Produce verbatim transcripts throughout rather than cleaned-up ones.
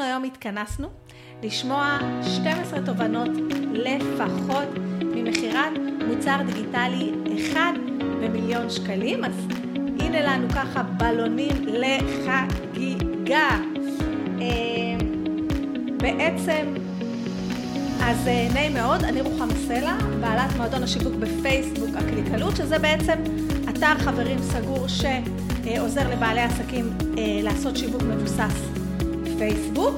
אנחנו היום התכנסנו לשמוע שתים עשרה תובנות לפחות ממחירת מוצר דיגיטלי אחד במיליון שקלים. אז הנה לנו ככה בלונים לחגיגה. בעצם, אז נעים מאוד, אני רוחה מסלה, בעלת מועדון השיווק בפייסבוק הקליקלות, שזה בעצם אתר חברים סגור שעוזר לבעלי עסקים לעשות שיווק מבוסס פייסבוק,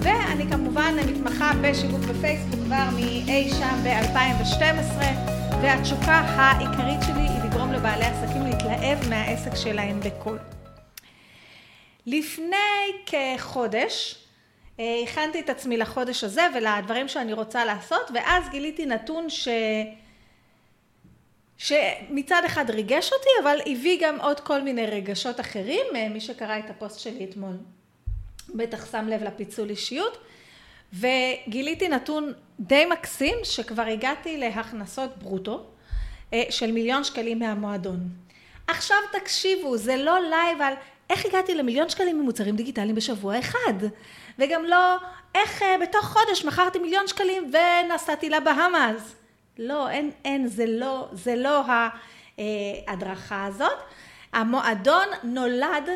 ואני כמובן מתמחה בשיווק בפייסבוק כבר מאי שם ב-אלפיים ושתים עשרה, והתשוקה העיקרית שלי היא לגרום לבעלי עסקים להתלהב מהעסק שלהם בכל. לפני כחודש, הכנתי את עצמי לחודש הזה ולדברים שאני רוצה לעשות, ואז גיליתי נתון ש... שמצד אחד ריגש אותי, אבל הביא גם עוד כל מיני רגשות אחרים, מי שקרא את הפוסט שלי אתמול. בטח שם לב לפיצול אישיות, וגיליתי נתון די מקסים שכבר הגעתי להכנסות ברוטו של מיליון שקלים מהמועדון. עכשיו תקשיבו, זה לא לייב על איך הגעתי למיליון שקלים ממוצרים דיגיטליים בשבוע אחד, וגם לא איך בתוך חודש מכרתי מיליון שקלים ונסעתי לבהאמאז. לא, אין, אין, זה לא, זה לא ההדרכה הזאת. המועדון נולד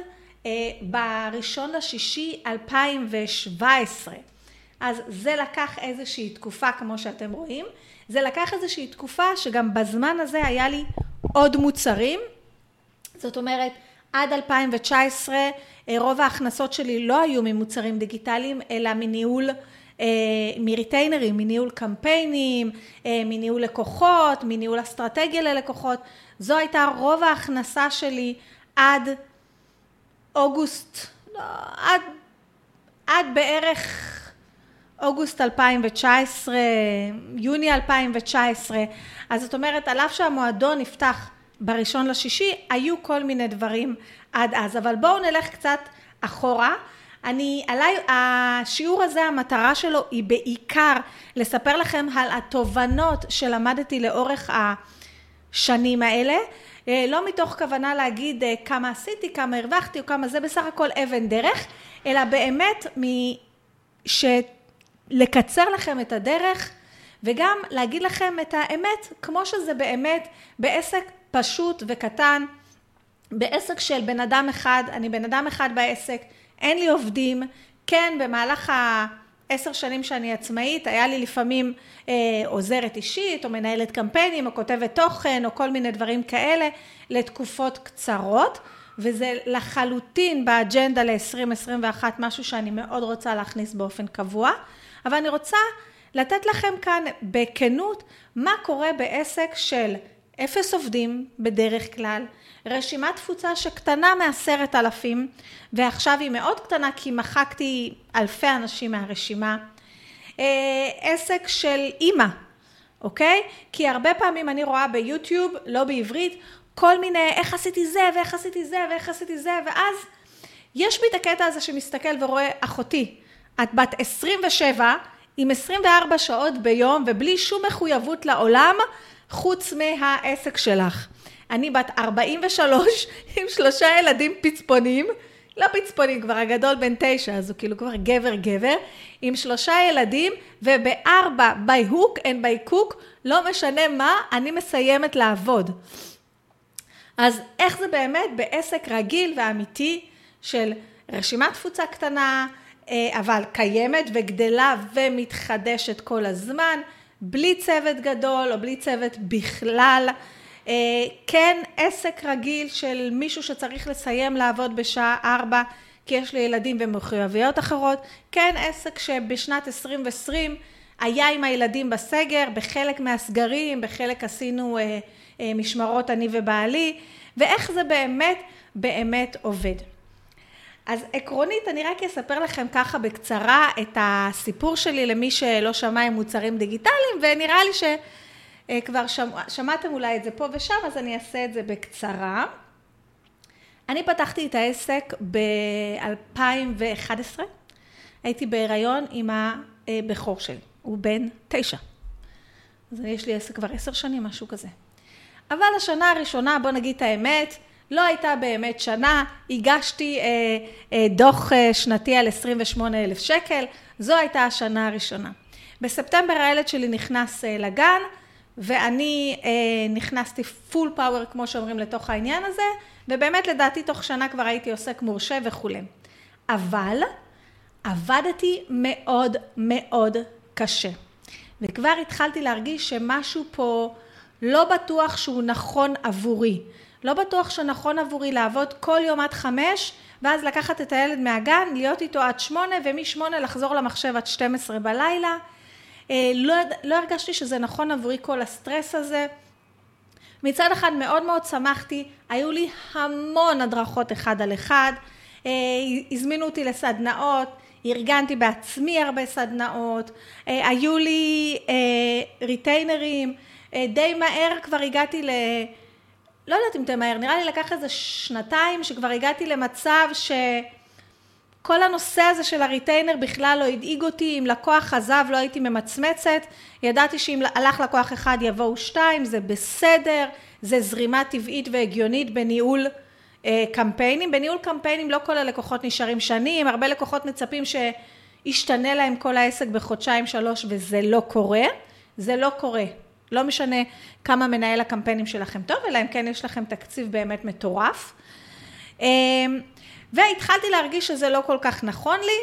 בראשון לשישי אלפיים שבע עשרה. אז זה לקח איזושהי תקופה, כמו שאתם רואים, זה לקח איזושהי תקופה שגם בזמן הזה היה לי עוד מוצרים. זאת אומרת, עד אלפיים תשע עשרה רוב ההכנסות שלי לא היו ממוצרים דיגיטליים, אלא מניהול, מריטיינרים, מניהול קמפיינים, מניהול לקוחות, מניהול אסטרטגיה ללקוחות. זו הייתה רוב ההכנסה שלי עד אוגוסט, לא, עד, עד בערך אוגוסט אלפיים תשע עשרה, יוני אלפיים תשע עשרה. אז זאת אומרת, על אף שהמועדון נפתח בראשון לשישי, היו כל מיני דברים עד אז. אבל בואו נלך קצת אחורה. אני, עליי, השיעור הזה, המטרה שלו היא בעיקר לספר לכם על התובנות שלמדתי לאורך השנים האלה. לא מתוך כוונה להגיד כמה עשיתי, כמה הרווחתי או כמה זה בסך הכל אבן דרך, אלא באמת לקצר לכם את הדרך וגם להגיד לכם את האמת כמו שזה באמת בעסק פשוט וקטן, בעסק של בן אדם אחד, אני בן אדם אחד בעסק, אין לי עובדים, כן במהלך ה... עשר שנים שאני עצמאית, היה לי לפעמים אה, עוזרת אישית, או מנהלת קמפיינים, או כותבת תוכן, או כל מיני דברים כאלה, לתקופות קצרות, וזה לחלוטין באג'נדה ל-עשרים עשרים ואחת, משהו שאני מאוד רוצה להכניס באופן קבוע, אבל אני רוצה לתת לכם כאן בכנות, מה קורה בעסק של אפס עובדים בדרך כלל, רשימת תפוצה שקטנה מעשרת אלפים, ועכשיו היא מאוד קטנה כי מחקתי אלפי אנשים מהרשימה. עסק של אימא, אוקיי? כי הרבה פעמים אני רואה ביוטיוב, לא בעברית, כל מיני איך עשיתי זה ואיך עשיתי זה ואיך עשיתי זה, ואז יש בי את הקטע הזה שמסתכל ורואה אחותי, את בת עשרים ושבע עם עשרים וארבע שעות ביום ובלי שום מחויבות לעולם, חוץ מהעסק שלך. אני בת ארבעים ושלוש עם שלושה ילדים פצפונים, לא פצפונים כבר, הגדול בן תשע, אז הוא כאילו כבר גבר גבר, עם שלושה ילדים ובארבע, by hook and by cook, לא משנה מה, אני מסיימת לעבוד. אז איך זה באמת בעסק רגיל ואמיתי של רשימת תפוצה קטנה, אבל קיימת וגדלה ומתחדשת כל הזמן, בלי צוות גדול או בלי צוות בכלל, כן עסק רגיל של מישהו שצריך לסיים לעבוד בשעה ארבע, כי יש לי ילדים ומחויבויות אחרות, כן עסק שבשנת עשרים עשרים היה עם הילדים בסגר, בחלק מהסגרים, בחלק עשינו משמרות אני ובעלי, ואיך זה באמת באמת עובד. אז עקרונית אני רק אספר לכם ככה בקצרה את הסיפור שלי למי שלא שמע עם מוצרים דיגיטליים, ונראה לי שכבר שמע, שמעתם אולי את זה פה ושם, אז אני אעשה את זה בקצרה. אני פתחתי את העסק ב-אלפיים ואחת עשרה, הייתי בהיריון עם הבכור שלי, הוא בן תשע. אז יש לי עסק כבר עשר שנים, משהו כזה. אבל השנה הראשונה, בוא נגיד את האמת, לא הייתה באמת שנה, הגשתי אה, אה, דוח אה, שנתי על עשרים ושמונה אלף שקל, זו הייתה השנה הראשונה. בספטמבר הילד שלי נכנס אה, לגן, ואני אה, נכנסתי פול פאוור, כמו שאומרים, לתוך העניין הזה, ובאמת לדעתי תוך שנה כבר הייתי עוסק מורשה וכו'. אבל עבדתי מאוד מאוד קשה, וכבר התחלתי להרגיש שמשהו פה לא בטוח שהוא נכון עבורי. לא בטוח שנכון עבורי לעבוד כל יום עד חמש, ואז לקחת את הילד מהגן, להיות איתו עד שמונה, ומשמונה לחזור למחשב עד שתים עשרה בלילה. לא, לא הרגשתי שזה נכון עבורי כל הסטרס הזה. מצד אחד מאוד מאוד שמחתי, היו לי המון הדרכות אחד על אחד, הזמינו אותי לסדנאות, ארגנתי בעצמי הרבה סדנאות, היו לי ריטיינרים, די מהר כבר הגעתי ל... לא יודעת אם תמהר, נראה לי לקח איזה שנתיים שכבר הגעתי למצב שכל הנושא הזה של הריטיינר בכלל לא הדאיג אותי, אם לקוח עזב לא הייתי ממצמצת, ידעתי שאם הלך לקוח אחד יבואו שתיים, זה בסדר, זה זרימה טבעית והגיונית בניהול אה, קמפיינים, בניהול קמפיינים לא כל הלקוחות נשארים שנים, הרבה לקוחות מצפים שישתנה להם כל העסק בחודשיים שלוש וזה לא קורה, זה לא קורה. לא משנה כמה מנהל הקמפיינים שלכם טוב, אלא אם כן יש לכם תקציב באמת מטורף. והתחלתי להרגיש שזה לא כל כך נכון לי.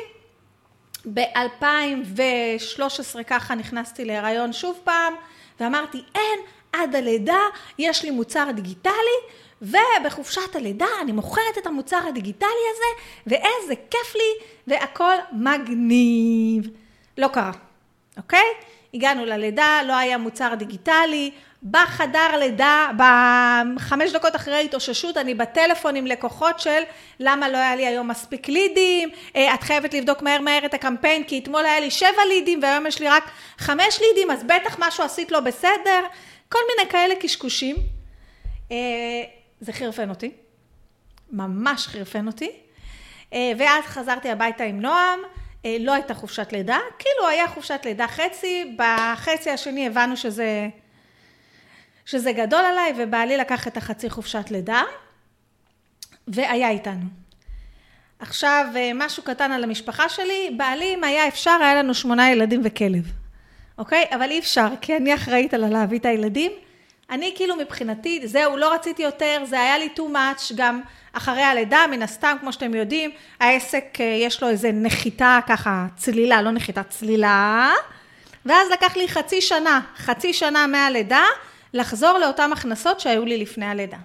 ב-אלפיים ושלוש עשרה ככה נכנסתי להיריון שוב פעם, ואמרתי, אין, עד הלידה יש לי מוצר דיגיטלי, ובחופשת הלידה אני מוכרת את המוצר הדיגיטלי הזה, ואיזה כיף לי, והכל מגניב. לא קרה, אוקיי? הגענו ללידה, לא היה מוצר דיגיטלי, בחדר לידה, בחמש דקות אחרי התאוששות, אני בטלפון עם לקוחות של, למה לא היה לי היום מספיק לידים, את חייבת לבדוק מהר מהר את הקמפיין, כי אתמול היה לי שבע לידים, והיום יש לי רק חמש לידים, אז בטח משהו עשית לא בסדר, כל מיני כאלה קשקושים. זה חירפן אותי, ממש חירפן אותי, ואז חזרתי הביתה עם נועם, לא הייתה חופשת לידה, כאילו היה חופשת לידה חצי, בחצי השני הבנו שזה, שזה גדול עליי, ובעלי לקח את החצי חופשת לידה, והיה איתנו. עכשיו, משהו קטן על המשפחה שלי, בעלי, אם היה אפשר, היה לנו שמונה ילדים וכלב, אוקיי? אבל אי אפשר, כי אני אחראית על להביא את הילדים, אני כאילו מבחינתי, זהו, לא רציתי יותר, זה היה לי too much, גם אחרי הלידה, מן הסתם, כמו שאתם יודעים, העסק יש לו איזה נחיתה, ככה, צלילה, לא נחיתה, צלילה, ואז לקח לי חצי שנה, חצי שנה מהלידה, לחזור לאותן הכנסות שהיו לי לפני הלידה.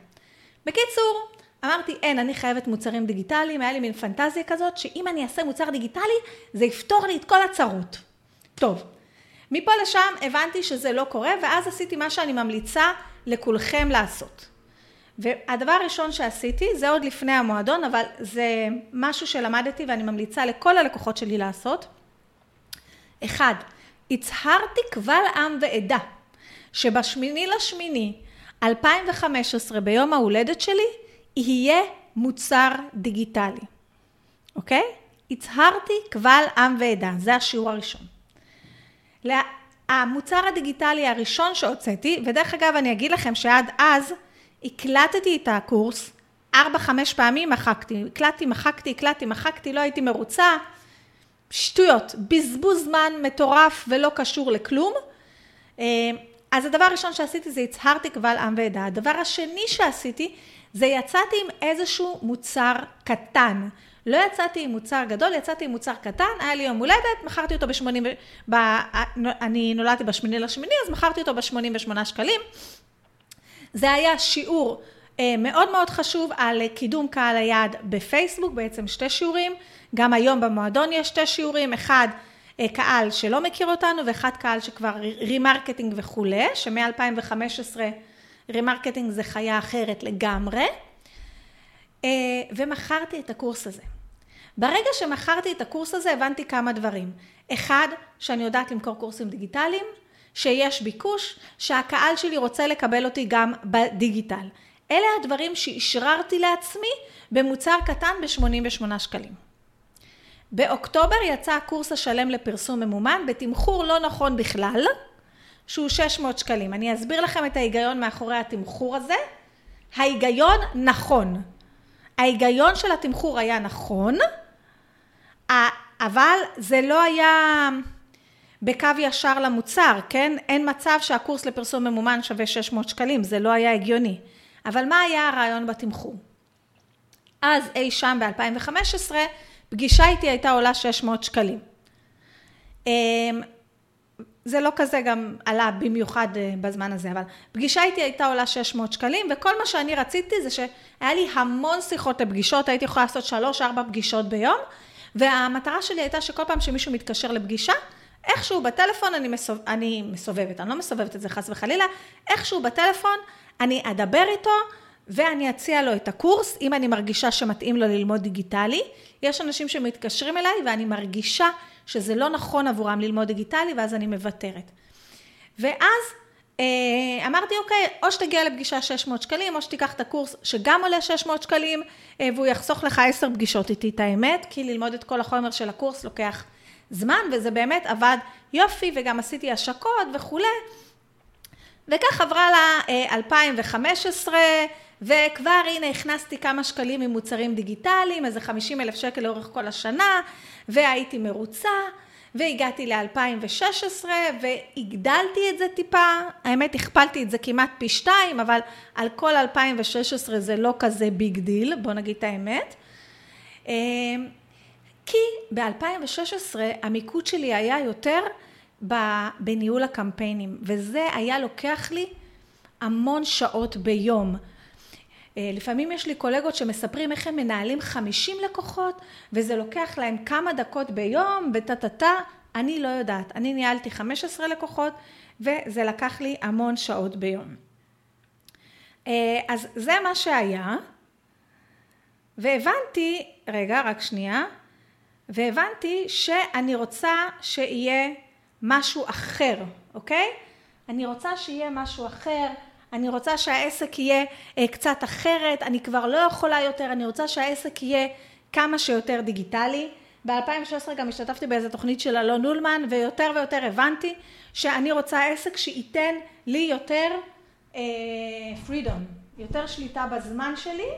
בקיצור, אמרתי, אין, אני חייבת מוצרים דיגיטליים, היה לי מין פנטזיה כזאת, שאם אני אעשה מוצר דיגיטלי, זה יפתור לי את כל הצרות. טוב. מפה לשם הבנתי שזה לא קורה, ואז עשיתי מה שאני ממליצה לכולכם לעשות. והדבר הראשון שעשיתי, זה עוד לפני המועדון, אבל זה משהו שלמדתי ואני ממליצה לכל הלקוחות שלי לעשות. אחד, הצהרתי קבל עם ועדה, שבשמיני לשמיני, אלפיים וחמש עשרה ביום ההולדת שלי, יהיה מוצר דיגיטלי. אוקיי? הצהרתי קבל עם ועדה, זה השיעור הראשון. המוצר הדיגיטלי הראשון שהוצאתי, ודרך אגב אני אגיד לכם שעד אז הקלטתי את הקורס, ארבע, חמש פעמים מחקתי, הקלטתי, מחקתי, הקלטתי, מחקתי, לא הייתי מרוצה, שטויות, בזבוז זמן מטורף ולא קשור לכלום. אז הדבר הראשון שעשיתי זה הצהרתי קבל עם ועדה. הדבר השני שעשיתי זה יצאתי עם איזשהו מוצר קטן. לא יצאתי עם מוצר גדול, יצאתי עם מוצר קטן, היה לי יום הולדת, מכרתי אותו בשמונים, ב... אני נולדתי בשמיני לשמיני, אז מכרתי אותו בשמונים ושמונה שקלים. זה היה שיעור מאוד מאוד חשוב על קידום קהל היעד בפייסבוק, בעצם שתי שיעורים, גם היום במועדון יש שתי שיעורים, אחד קהל שלא מכיר אותנו, ואחד קהל שכבר רימרקטינג וכו', שמ-אלפיים וחמש עשרה רימרקטינג זה חיה אחרת לגמרי, ומכרתי את הקורס הזה. ברגע שמכרתי את הקורס הזה, הבנתי כמה דברים. אחד, שאני יודעת למכור קורסים דיגיטליים, שיש ביקוש, שהקהל שלי רוצה לקבל אותי גם בדיגיטל. אלה הדברים שהשררתי לעצמי במוצר קטן ב-שמונים ושמונה שקלים. באוקטובר יצא הקורס השלם לפרסום ממומן, בתמחור לא נכון בכלל, שהוא שש מאות שקלים. אני אסביר לכם את ההיגיון מאחורי התמחור הזה. ההיגיון נכון. ההיגיון של התמחור היה נכון, אבל זה לא היה בקו ישר למוצר, כן? אין מצב שהקורס לפרסום ממומן שווה שש מאות שקלים, זה לא היה הגיוני. אבל מה היה הרעיון בתמחור? אז אי שם ב-אלפיים וחמש עשרה, פגישה איתי הייתה עולה שש מאות שקלים. זה לא כזה גם עלה במיוחד בזמן הזה, אבל פגישה איתי הייתה עולה שש מאות שקלים, וכל מה שאני רציתי זה שהיה לי המון שיחות לפגישות, הייתי יכולה לעשות שלוש ארבע פגישות ביום, והמטרה שלי הייתה שכל פעם שמישהו מתקשר לפגישה, איכשהו בטלפון אני, מסוב... אני מסובבת, אני לא מסובבת את זה חס וחלילה, איכשהו בטלפון אני אדבר איתו, ואני אציע לו את הקורס, אם אני מרגישה שמתאים לו ללמוד דיגיטלי. יש אנשים שמתקשרים אליי, ואני מרגישה שזה לא נכון עבורם ללמוד דיגיטלי, ואז אני מוותרת. ואז אה, אמרתי, אוקיי, או שתגיע לפגישה שש מאות שקלים, או שתיקח את הקורס שגם עולה שש מאות שקלים, אה, והוא יחסוך לך עשר פגישות איתי את האמת, כי ללמוד את כל החומר של הקורס לוקח זמן, וזה באמת עבד יופי, וגם עשיתי השקות וכו'. וכך עברה לה אה, אלפיים וחמש עשרה, וכבר הנה הכנסתי כמה שקלים ממוצרים דיגיטליים, איזה חמישים אלף שקל לאורך כל השנה, והייתי מרוצה, והגעתי ל-אלפיים ושש עשרה, והגדלתי את זה טיפה, האמת הכפלתי את זה כמעט פי שתיים, אבל על כל אלפיים ושש עשרה זה לא כזה ביג דיל, בוא נגיד את האמת, כי ב-אלפיים ושש עשרה המיקוד שלי היה יותר בניהול הקמפיינים, וזה היה לוקח לי המון שעות ביום, לפעמים יש לי קולגות שמספרים איך הם מנהלים חמישים לקוחות, וזה לוקח להם כמה דקות ביום, וטטטה, אני לא יודעת. אני ניהלתי חמישה עשר לקוחות, וזה לקח לי המון שעות ביום. אז זה מה שהיה, והבנתי, רגע, רק שנייה, והבנתי שאני רוצה שיהיה משהו אחר, אוקיי? אני רוצה שיהיה משהו אחר, אני רוצה שהעסק יהיה קצת אחרת, אני כבר לא יכולה יותר, אני רוצה שהעסק יהיה כמה שיותר דיגיטלי. ב-אלפיים ושש עשרה גם השתתפתי באיזו תוכנית של אלו נולמן, ויותר ויותר הבנתי שאני רוצה עסק שייתן לי יותר פרידום, יותר שליטה בזמן שלי,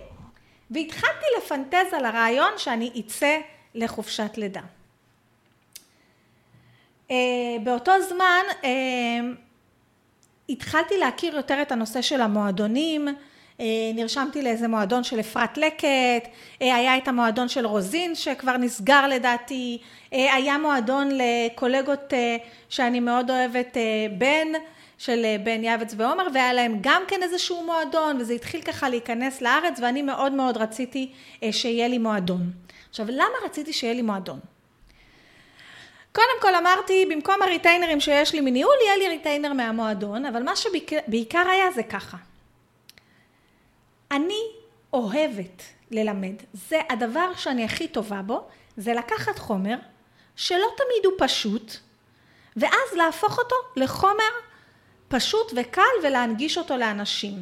והתחלתי לפנטז על הרעיון שאני אצא לחופשת לידה. באותו זמן התחלתי להכיר יותר את הנושא של המועדונים, נרשמתי לאיזה מועדון של אפרת לקט, היה את המועדון של רוזין שכבר נסגר לדעתי, היה מועדון לקולגות שאני מאוד אוהבת, בן, של בן יבץ ועומר, והיה להם גם כן איזשהו מועדון, וזה התחיל ככה להיכנס לארץ, ואני מאוד מאוד רציתי שיהיה לי מועדון. עכשיו, למה רציתי שיהיה לי מועדון? קודם כל אמרתי, במקום הריטיינרים שיש לי מניהול, יהיה לי ריטיינר מהמועדון, אבל מה שבעיקר היה זה ככה. אני אוהבת ללמד. זה הדבר שאני הכי טובה בו, זה לקחת חומר שלא תמיד הוא פשוט, ואז להפוך אותו לחומר פשוט וקל ולהנגיש אותו לאנשים.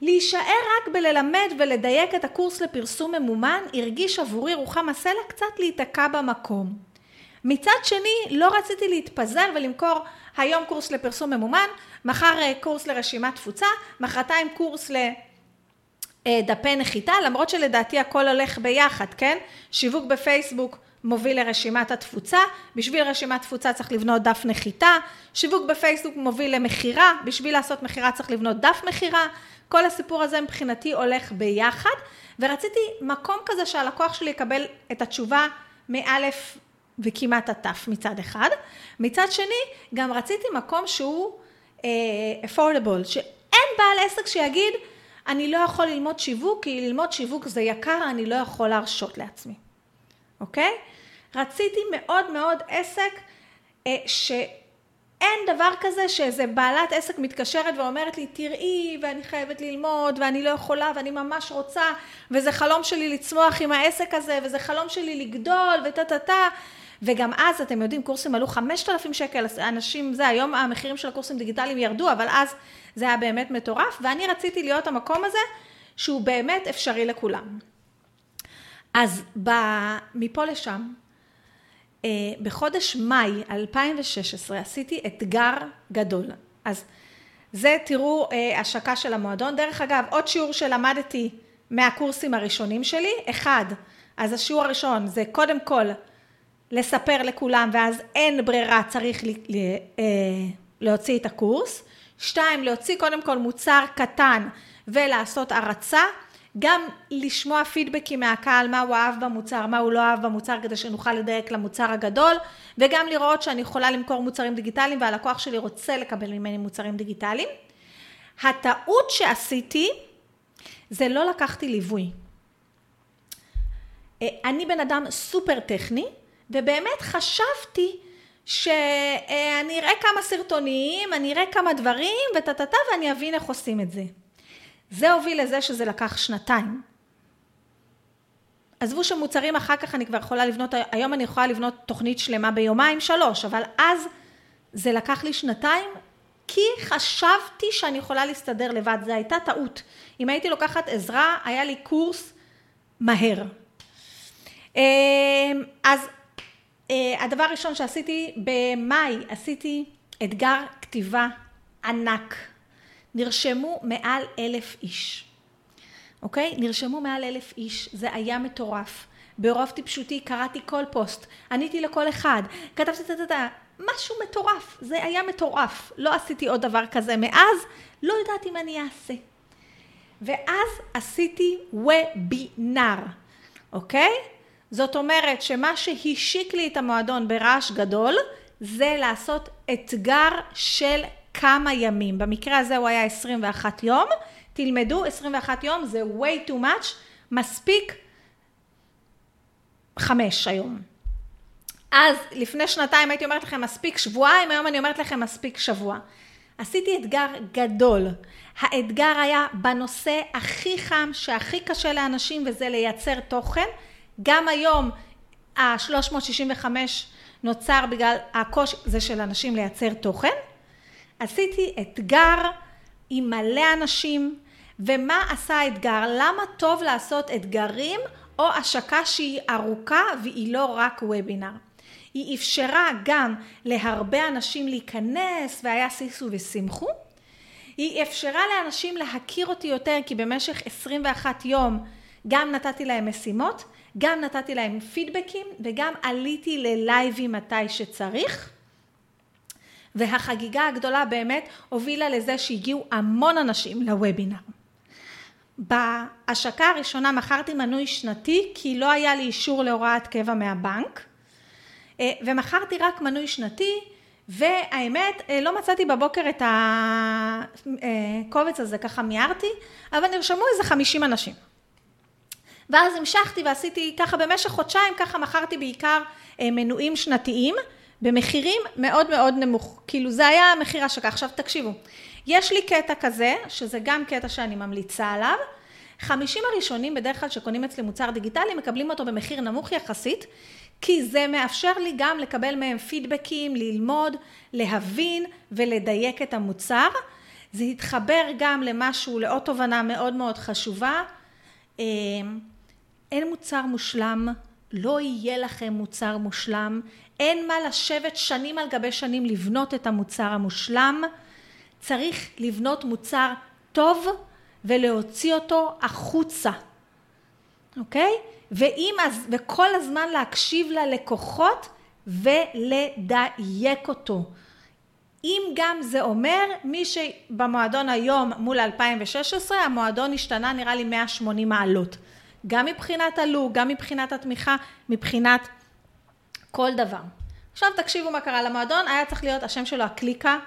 להישאר רק בללמד ולדייק את הקורס לפרסום ממומן, הרגיש עבורי רוחה מסלה קצת להיתקע במקום. מצד שני, לא רציתי להתפזר ולמכור היום קורס לפרסום ממומן, מחר קורס לרשימת תפוצה, מחרתיים קורס לדפי נחיתה, למרות שלדעתי הכל הולך ביחד, כן? שיווק בפייסבוק מוביל לרשימת התפוצה, בשביל רשימת תפוצה צריך לבנות דף נחיתה, שיווק בפייסבוק מוביל למחירה, בשביל לעשות מחירה צריך לבנות דף מחירה, כל הסיפור הזה מבחינתי הולך ביחד, ורציתי מקום כזה שהלקוח שלי יקבל את התשובה מאלף וכמעט עטף מצד אחד. מצד שני, גם רציתי מקום שהוא אה, affordable, שאין בעל עסק שיגיד, אני לא יכול ללמוד שיווק, כי ללמוד שיווק זה יקר, אני לא יכול להרשות לעצמי. אוקיי? רציתי מאוד מאוד עסק, אה, שאין דבר כזה שאיזה בעלת עסק מתקשרת ואומרת לי, תראי, ואני חייבת ללמוד, ואני לא יכולה, ואני ממש רוצה, וזה חלום שלי לצמוח עם העסק הזה, וזה חלום שלי לגדול, וטטטה, וגם אז, אתם יודעים, קורסים עלו חמשת אלפים שקל, אנשים, זה היום המחירים של הקורסים דיגיטליים ירדו, אבל אז זה היה באמת מטורף, ואני רציתי להיות המקום הזה, שהוא באמת אפשרי לכולם. אז מפה לשם, בחודש מאי אלפיים ושש עשרה, עשיתי אתגר גדול. אז זה תראו השקה של המועדון. דרך אגב, עוד שיעור שלמדתי מהקורסים הראשונים שלי, אחד, אז השיעור הראשון זה קודם כל לספר לכולם, ואז אין ברירה, צריך להוציא את הקורס. שתיים, להוציא קודם כל מוצר קטן ולעשות הרצה, גם לשמוע פידבקים מהקהל, מה הוא אהב במוצר, מה הוא לא אהב במוצר, כדי שנוכל לדייק למוצר הגדול, וגם לראות שאני יכולה למכור מוצרים דיגיטליים, והלקוח שלי רוצה לקבל ממני מוצרים דיגיטליים. הטעות שעשיתי, זה לא לקחתי ליווי. אני בן אדם סופר טכני, ובאמת חשבתי שאני אראה כמה סרטונים, אני אראה כמה דברים, ותתתה, ואני אבין איך עושים את זה. זה הוביל לזה שזה לקח שנתיים. עזבו שמוצרים אחר כך אני כבר יכולה לבנות, היום אני יכולה לבנות תוכנית שלמה ביומיים שלוש, אבל אז זה לקח לי שנתיים, כי חשבתי שאני יכולה להסתדר לבד, זה הייתה טעות. אם הייתי לוקחת עזרה, היה לי קורס מהר. אז הדבר הראשון שעשיתי במאי, עשיתי אתגר כתיבה ענק. נרשמו מעל אלף איש, אוקיי? נרשמו מעל אלף איש, זה היה מטורף. ברוב טיפשותי קראתי כל פוסט, עניתי לכל אחד, כתבתי תתתה, משהו מטורף, זה היה מטורף. לא עשיתי עוד דבר כזה מאז, לא יודעת אם אני אעשה. ואז עשיתי וובינר, אוקיי? זאת אומרת שמה שהשיק לי את המועדון ברעש גדול, זה לעשות אתגר של כמה ימים. במקרה הזה הוא היה עשרים ואחד יום. תלמדו, עשרים ואחד יום זה way too much, מספיק חמש היום. אז לפני שנתיים הייתי אומרת לכם מספיק שבועיים, היום אני אומרת לכם מספיק שבוע. עשיתי אתגר גדול. האתגר היה בנושא הכי חם, שהכי קשה לאנשים, וזה לייצר תוכן. גם היום ה-שלוש מאות שישים וחמש נוצר בגלל הקושי זה של אנשים לייצר תוכן. עשיתי אתגר עם מלא אנשים, ומה עשה האתגר? למה טוב לעשות אתגרים או השקה שהיא ארוכה והיא לא רק וובינר? היא אפשרה גם להרבה אנשים להיכנס והיה סיסו ושמחו. היא אפשרה לאנשים להכיר אותי יותר, כי במשך עשרים ואחד יום גם נתתי להם משימות, גם נתתי להם פידבקים וגם עליתי ללייבי מתי שצריך. והחגיגה הגדולה באמת הובילה לזה שהגיעו המון אנשים לוובינר. בהשקה הראשונה מכרתי מנוי שנתי, כי לא היה לי אישור להוראת קבע מהבנק, ומכרתי רק מנוי שנתי, והאמת לא מצאתי בבוקר את הקובץ הזה, ככה מיירתי, אבל נרשמו איזה חמישים אנשים. ואז המשכתי ועשיתי ככה במשך חודשיים, ככה מכרתי בעיקר מנויים שנתיים, במחירים מאוד מאוד נמוך, כאילו זה היה המחיר השקה. עכשיו תקשיבו, יש לי קטע כזה, שזה גם קטע שאני ממליצה עליו, חמישים הראשונים בדרך כלל שקונים אצלי מוצר דיגיטלי, מקבלים אותו במחיר נמוך יחסית, כי זה מאפשר לי גם לקבל מהם פידבקים, ללמוד, להבין ולדייק את המוצר, זה התחבר גם למשהו, לעוד תובנה מאוד מאוד חשובה, אין מוצר מושלם, לא יהיה לכם מוצר מושלם, אין מה לשבת שנים על גבי שנים לבנות את המוצר המושלם, צריך לבנות מוצר טוב ולהוציא אותו החוצה, אוקיי? ואם אז, וכל הזמן להקשיב ללקוחות ולדייק אותו. אם גם זה אומר, מי שבמועדון היום מול אלפיים ושש עשרה, המועדון השתנה נראה לי מאה ושמונים מעלות. גם מבחינת הלוג, גם מבחינת התמיכה, מבחינת כל דבר. עכשיו תקשיבו מה קרה למועדון, היה צריך להיות השם שלו הקליקה.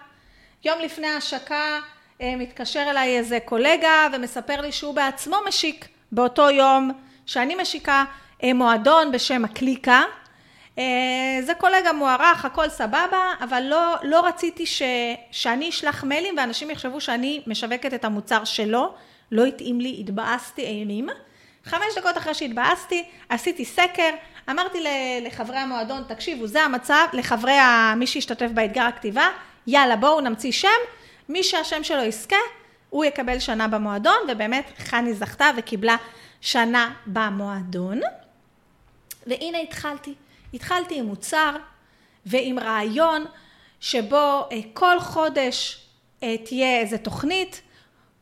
יום לפני ההשקה מתקשר אליי איזה קולגה ומספר לי שהוא בעצמו משיק באותו יום שאני משיקה מועדון בשם הקליקה. זה קולגה מוערך, הכל סבבה, אבל לא, לא רציתי ש, שאני אשלח מיילים ואנשים יחשבו שאני משווקת את המוצר שלו, לא התאים לי, התבאסתי אימים. חמש דקות אחרי שהתבאסתי, עשיתי סקר, אמרתי לחברי המועדון, תקשיבו, זה המצב, לחברי מי שהשתתף באתגר הכתיבה, יאללה בואו נמציא שם, מי שהשם שלו יזכה, הוא יקבל שנה במועדון, ובאמת חני זכתה וקיבלה שנה במועדון. והנה התחלתי, התחלתי עם מוצר ועם רעיון, שבו כל חודש תהיה איזו תוכנית,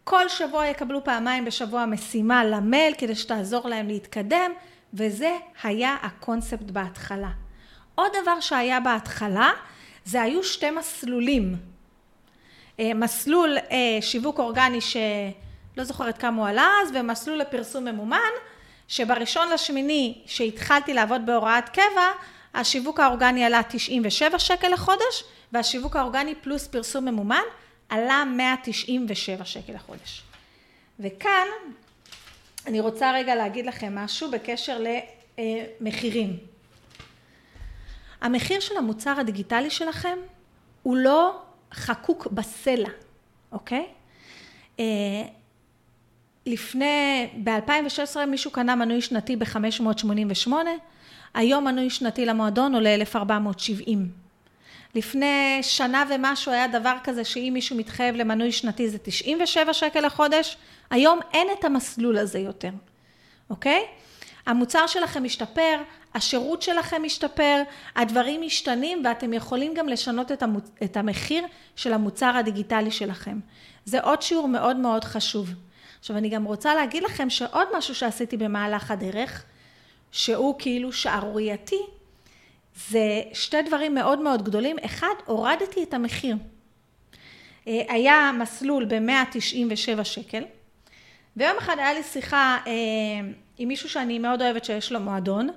כל שבוע יקבלו פעמיים בשבוע משימה למייל כדי שתעזור להם להתקדם, וזה היה הקונספט בהתחלה. עוד דבר שהיה בהתחלה, זה היו שתי מסלולים. מסלול שיווק אורגני שלא זוכרת כמה הוא עלה אז, ומסלול לפרסום ממומן, שבראשון לשמיני שהתחלתי לעבוד בהוראת קבע, השיווק האורגני עלה תשעים ושבע שקל לחודש, והשיווק האורגני פלוס פרסום ממומן עלה מאה תשעים ושבע שקל לחודש. וכאן אני רוצה רגע להגיד לכם משהו בקשר למחירים. המחיר של המוצר הדיגיטלי שלכם הוא לא חקוק בסלע, אוקיי? לפני, ב-אלפיים ושש עשרה מישהו קנה מנוי שנתי ב-חמש מאות שמונים ושמונה, היום מנוי שנתי למועדון עולה אלף ארבע מאות שבעים. לפני שנה ומשהו היה דבר כזה שאם מישהו מתחייב למנוי שנתי זה תשעים ושבע שקל לחודש, היום אין את המסלול הזה יותר, אוקיי? המוצר שלכם משתפר, השירות שלכם משתפר, הדברים משתנים ואתם יכולים גם לשנות את, המוצ... את המחיר של המוצר הדיגיטלי שלכם. זה עוד שיעור מאוד מאוד חשוב. עכשיו אני גם רוצה להגיד לכם שעוד משהו שעשיתי במהלך הדרך, שהוא כאילו שערורייתי, זה שתי דברים מאוד מאוד גדולים. אחד, הורדתי את המחיר. היה מסלול ב-מאה תשעים ושבע שקל, ויום אחד היה לי שיחה עם מישהו שאני מאוד אוהבת שיש לו מועדון,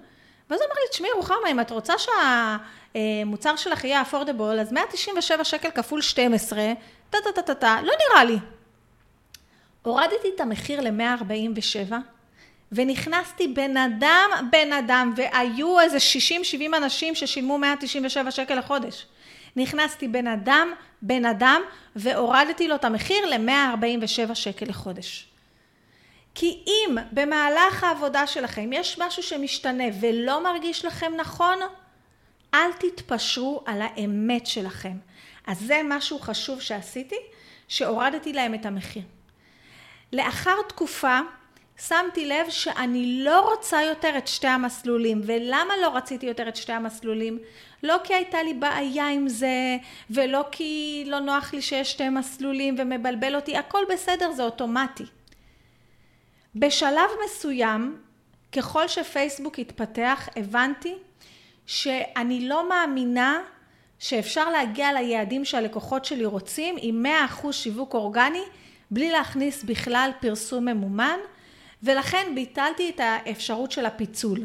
ואז הוא אמר לי, תשמעי רוחמה, אם את רוצה שהמוצר שלך יהיה affordable, אז מאה תשעים ושבע שקל כפול שתים עשרה, תה תה תה תה, לא נראה לי. הורדתי את המחיר ל-מאה ארבעים ושבע, ונכנסתי בן אדם, בן אדם, והיו איזה שישים שבעים אנשים ששילמו מאה תשעים ושבע שקל לחודש. נכנסתי בן אדם, בן אדם, והורדתי לו את המחיר ל-מאה ארבעים ושבע שקל לחודש. כי אם במהלך העבודה שלכם יש משהו שמשתנה ולא מרגיש לכם נכון, אל תתפשרו על האמת שלכם. אז זה משהו חשוב שעשיתי, שהורדתי להם את המחיר. לאחר תקופה, שמתי לב שאני לא רוצה יותר את שתי המסלולים, ולמה לא רציתי יותר את שתי המסלולים? לא כי הייתה לי בעיה עם זה, ולא כי לא נוח לי שיש שתי מסלולים ומבלבל אותי, הכל בסדר, זה אוטומטי. בשלב מסוים, ככל שפייסבוק התפתח, הבנתי שאני לא מאמינה שאפשר להגיע ליעדים שהלקוחות שלי רוצים עם מאה אחוז שיווק אורגני, בלי להכניס בכלל פרסום ממומן, ולכן ביטלתי את האפשרות של הפיצול.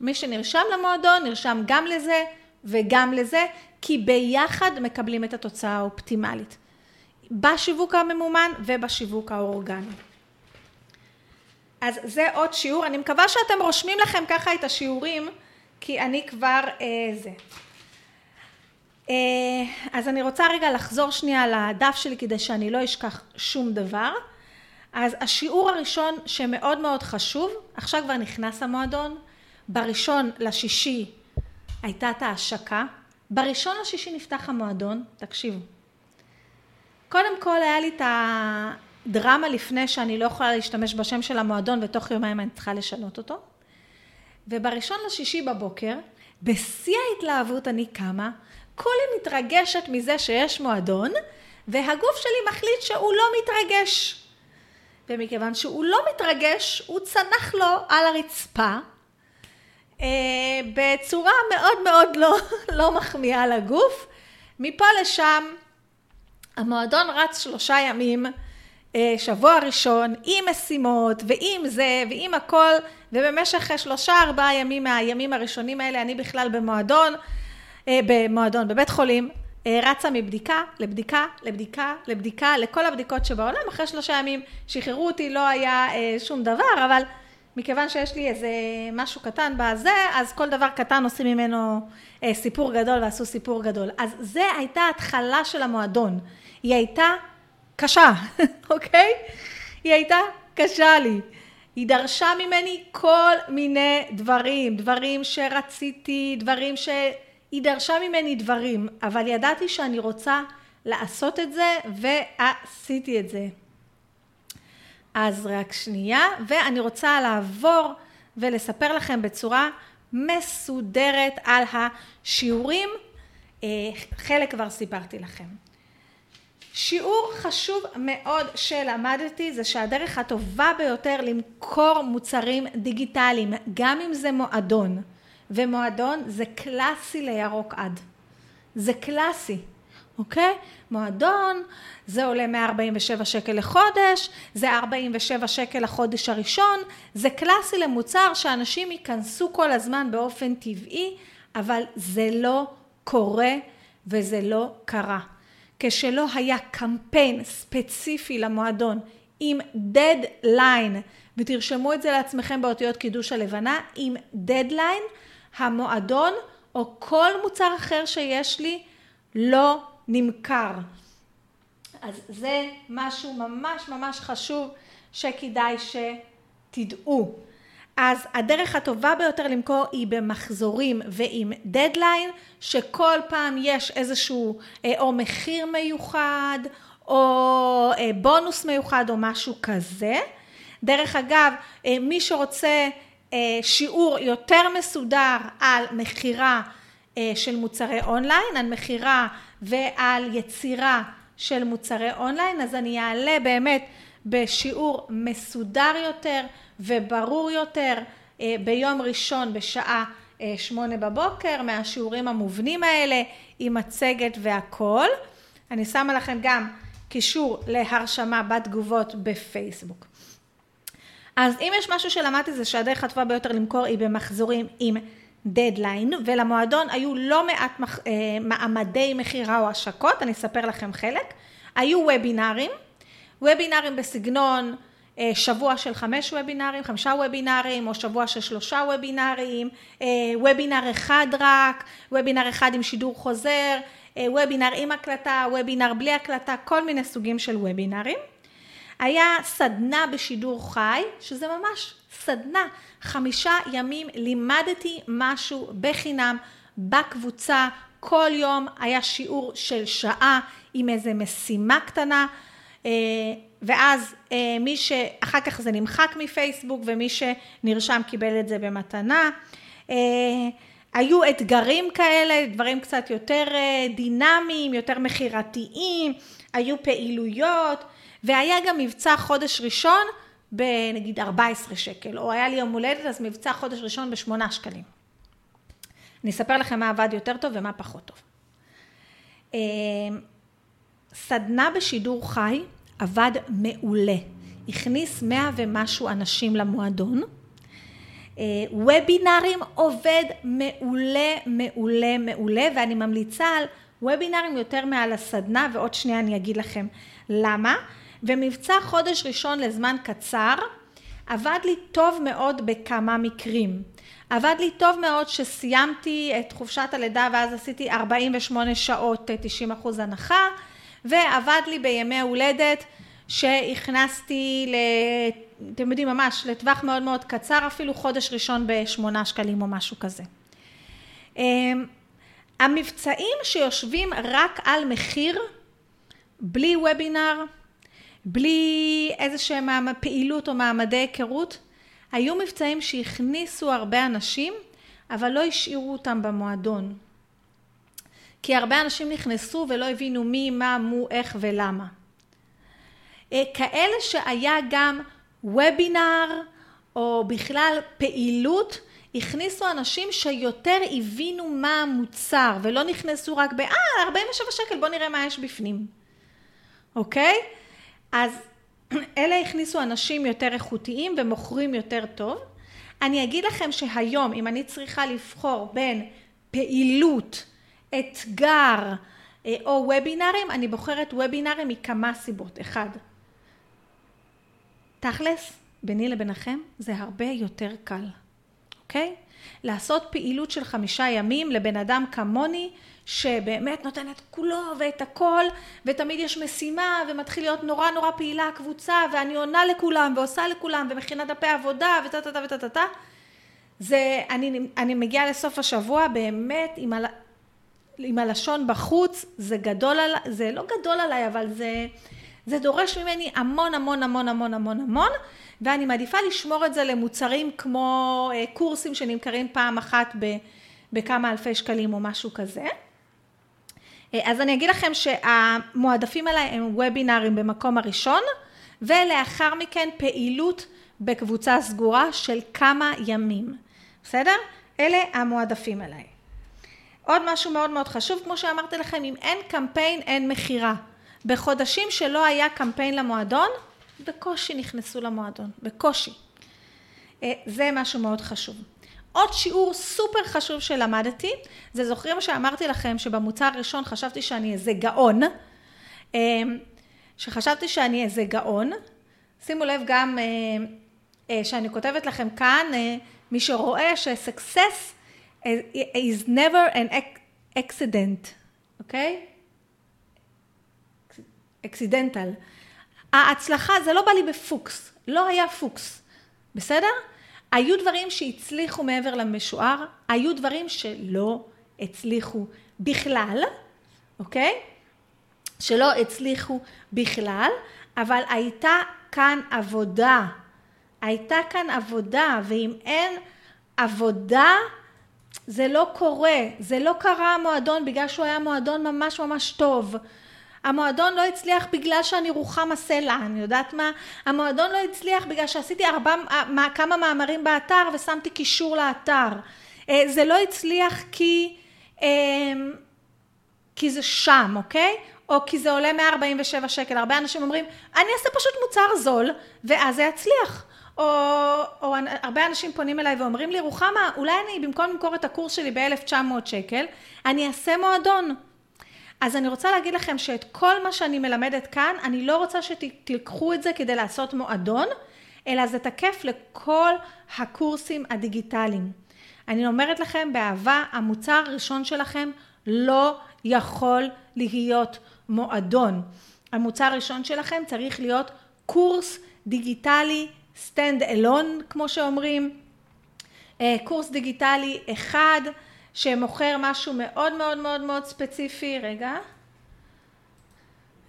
מי שנרשם למועדון, נרשם גם לזה וגם לזה, כי ביחד מקבלים את התוצאה האופטימלית. בשיווק הממומן ובשיווק האורגני. אז זה עוד שיעור, אני מקווה שאתם רושמים לכם ככה את השיעורים, כי אני כבר אה, זה. אה, אז אני רוצה רגע לחזור שנייה לדף שלי, כדי שאני לא אשכח שום דבר. אז השיעור הראשון שמאוד מאוד חשוב, עכשיו כבר נכנס המועדון, בראשון לשישי הייתה את ההשקה, בראשון לשישי נפתח המועדון, תקשיבו. קודם כל היה לי את הדרמה לפני שאני לא יכולה להשתמש בשם של המועדון, ותוך יומיים אני צריכה לשנות אותו. ובראשון לשישי בבוקר, בשיא ההתלהבות אני קמה, כולי מתרגשת מזה שיש מועדון, והגוף שלי מחליט שהוא לא מתרגש. ומכיוון שהוא לא מתרגש, הוא צנח לו על הרצפה, בצורה מאוד מאוד לא, לא מחמיאה לגוף. מפה לשם, המועדון רץ שלושה ימים, שבוע ראשון, עם משימות, ועם זה, ועם הכל, ובמשך שלושה, ארבעה ימים מהימים הראשונים האלה, אני בכלל במועדון, במועדון, בבית חולים, רצה מבדיקה, לבדיקה, לבדיקה, לבדיקה, לכל הבדיקות שבעולם. אחרי שלושה ימים שחררו אותי, לא היה שום דבר, אבל מכיוון שיש לי איזה משהו קטן בזה, אז כל דבר קטן עושים ממנו סיפור גדול ועשו סיפור גדול. אז זה הייתה התחלה של המועדון. היא הייתה קשה, אוקיי? היא הייתה קשה לי. היא דרשה ממני כל מיני דברים, דברים שרציתי, דברים ש... היא דרשה ממני דברים, אבל ידעתי שאני רוצה לעשות את זה, ועשיתי את זה. אז רק שנייה, ואני רוצה לעבור ולספר לכם בצורה מסודרת על השיעורים, חלק כבר סיפרתי לכם. שיעור חשוב מאוד שלמדתי זה שהדרך הטובה ביותר למכור מוצרים דיגיטליים, גם אם זה מועדון, ומועדון זה קלאסי לירוק עד. זה קלאסי, אוקיי? מועדון, זה עולה מאה ארבעים ושבע שקל לחודש, זה ארבעים ושבע שקל לחודש הראשון, זה קלאסי למוצר שאנשים ייכנסו כל הזמן באופן טבעי, אבל זה לא קורה וזה לא קרה. כשלא היה קמפיין ספציפי למועדון עם דדליין, ותרשמו את זה לעצמכם באותיות קידוש הלבנה, עם דדליין, המועדון או כל מוצר אחר שיש לי לא נמכר. אז זה משהו ממש ממש חשוב שכדאי שתדעו. אז הדרך הטובה ביותר למכור היא במחזורים ועם דדליין, שכל פעם יש איזשהו או מחיר מיוחד או בונוס מיוחד או משהו כזה. דרך אגב, מי שרוצה שיעור יותר מסודר על מחירה של מוצרי אונליין, על מחירה ועל יצירה של מוצרי אונליין, אז אני אעלה באמת בשיעור מסודר יותר וברור יותר ביום ראשון בשעה שמונה בבוקר, מהשיעורים המובנים האלה עם מצגת והכל. אני שמה לכם גם קישור להרשמה בתגובות בפייסבוק. אז אם יש משהו שלמדתי זה שהדרך הטובה ביותר למכור היא במחזורים עם דדליין, ולמועדון היו לא מעט מעמדי מחירה או השקות, אני אספר לכם חלק. היו וובינרים, וובינרים בסגנון שבוע של חמש וובינרים, חמישה וובינרים, או שבוע של שלושה וובינרים, וובינר אחד רק, וובינר אחד עם שידור חוזר, וובינר עם הקלטה, וובינר בלי הקלטה, כל מיני סוגים של וובינרים. היה סדנה בשידור חי, שזה ממש סדנה. חמישה ימים לימדתי משהו בחינם בקבוצה, כל יום היה שיעור של שעה עם איזה משימה קטנה, ואז מי שאחר כך זה נמחק מפייסבוק, ומי שנרשם קיבל את זה במתנה. היו אתגרים כאלה, דברים קצת יותר דינמיים, יותר מחירתיים, היו פעילויות, והיה גם מבצע חודש ראשון בנגיד ארבעה עשר שקל, או היה לי יום הולדת, אז מבצע חודש ראשון בשמונה שקלים. אני אספר לכם מה עבד יותר טוב ומה פחות טוב. סדנה בשידור חי עבד מעולה. הכניס מאה ומשהו אנשים למועדון. וובינרים עובד מעולה, מעולה, מעולה, ואני ממליצה על וובינרים יותר מעל הסדנה, ועוד שנייה אני אגיד לכם למה. ומבצע חודש ראשון לזמן קצר, עבד לי טוב מאוד בכמה מקרים. עבד לי טוב מאוד שסיימתי את חופשת הלידה, ואז עשיתי ארבעים ושמונה שעות, תשעים אחוז הנחה, ועבד לי בימי הולדת, שהכנסתי, אתם יודעים ממש, לטווח מאוד מאוד קצר, אפילו חודש ראשון בשמונה שקלים או משהו כזה. המבצעים שיושבים רק על מחיר, בלי וובינר, בלי איזושהי פעילות או מעמדי היכרות, היו מבצעים שהכניסו הרבה אנשים, אבל לא השאירו אותם במועדון. כי הרבה אנשים נכנסו ולא הבינו מי, מה, מו, איך ולמה. כאלה שהיה גם וובינר או בכלל פעילות, הכניסו אנשים שיותר הבינו מה המוצר, ולא נכנסו רק ב, אה, ארבעים ושבע שקל, בוא נראה מה יש בפנים. אוקיי? אז אלה הכניסו אנשים יותר איכותיים ומוכרים יותר טוב. אני אגיד לכם שהיום, אם אני צריכה לבחור בין פעילות, אתגר או וובינרים, אני בוחרת וובינרים מכמה סיבות. אחד, תכלס, ביני לביניכם, זה הרבה יותר קל. אוקיי? לעשות פעילות של חמישה ימים לבן אדם כמוני, שבאמת נותן את כולו ואת הכל, ותמיד יש משימה, ומתחיל להיות נורא נורא פעילה הקבוצה, ואני עונה לכולם, ועושה לכולם, ומכינה דפי עבודה, וטטטה וטטטה. זה, אני, אני מגיעה לסוף השבוע, באמת, עם ה... עם הלשון בחוץ, זה גדול עליי, זה לא גדול עליי, אבל זה, זה דורש ממני המון, המון, המון, המון, המון, המון, ואני מעדיפה לשמור את זה למוצרים כמו קורסים שנמכרים פעם אחת בכמה אלפי שקלים או משהו כזה. אז אני אגיד לכם שהמועדפים עליי הם וובינרים במקום הראשון, ולאחר מכן פעילות בקבוצה סגורה של כמה ימים. בסדר? אלה המועדפים עליי. עוד משהו מאוד מאוד חשוב, כמו שאמרתי לכם, אם אין קמפיין, אין מחירה. בחודשים שלא היה קמפיין למועדון, בקושי נכנסו למועדון, בקושי. זה משהו מאוד חשוב. עוד שיעור סופר חשוב שלמדתי, זה זוכרים שאמרתי לכם שבמוצר ראשון חשבתי שאני איזה גאון, שחשבתי שאני איזה גאון, שימו לב גם שאני כותבת לכם כאן, מי שרואה ש-success is never an accident, אוקיי? accidental. ההצלחה, זה לא בא לי בפוקס, לא היה פוקס, בסדר? היו דברים שהצליחו מעבר למשוער, היו דברים שלא הצליחו בכלל, אוקיי? שלא הצליחו בכלל, אבל הייתה כאן עבודה, הייתה כאן עבודה, ואם אין עבודה, זה לא קורה, זה לא קרה המועדון, בגלל שהוא היה מועדון ממש ממש טוב. המועדון לא הצליח בגלל שאני רוחה מסלה, אני יודעת מה? המועדון לא הצליח בגלל שעשיתי ארבע, כמה מאמרים באתר ושמתי קישור לאתר. זה לא הצליח כי, כי זה שם, אוקיי? או כי זה עולה מאה ארבעים ושבע שקל. הרבה אנשים אומרים, אני אעשה פשוט מוצר זול, ואז זה יצליח. או, או הרבה אנשים פונים אליי ואומרים לי, רוחמה, אולי אני במקום למכור את הקורס שלי ב-אלף תשע מאות שקל, אני אעשה מועדון. אז אני רוצה להגיד לכם שאת כל מה שאני מלמדת כאן, אני לא רוצה שתלקחו את זה כדי לעשות מועדון, אלא זה תקף לכל הקורסים הדיגיטליים. אני אומרת לכם, באהבה, המוצר הראשון שלכם לא יכול להיות מועדון. המוצר הראשון שלכם צריך להיות קורס דיגיטלי stand alone, כמו שאומרים, קורס דיגיטלי אחד, שמוכר משהו מאוד מאוד מאוד מאוד ספציפי, רגע.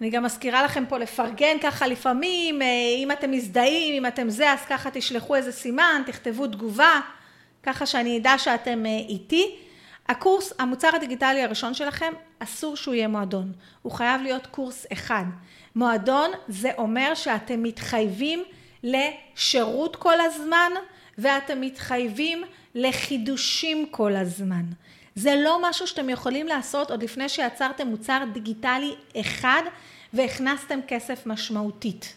אני גם מזכירה לכם פה לפרגן ככה לפעמים, אם אתם מזדהים, אם אתם זה, אז ככה תשלחו איזה סימן, תכתבו תגובה, ככה שאני אדע שאתם איתי. הקורס, המוצר הדיגיטלי הראשון שלכם, אסור שהוא יהיה מועדון. הוא חייב להיות קורס אחד. מועדון זה אומר שאתם מתחייבים לשירות כל הזמן, ואתם מתחייבים לחידושים כל הזמן. זה לא משהו שאתם יכולים לעשות עוד לפני שיצרתם מוצר דיגיטלי אחד והכנסתם כסף משמעותית.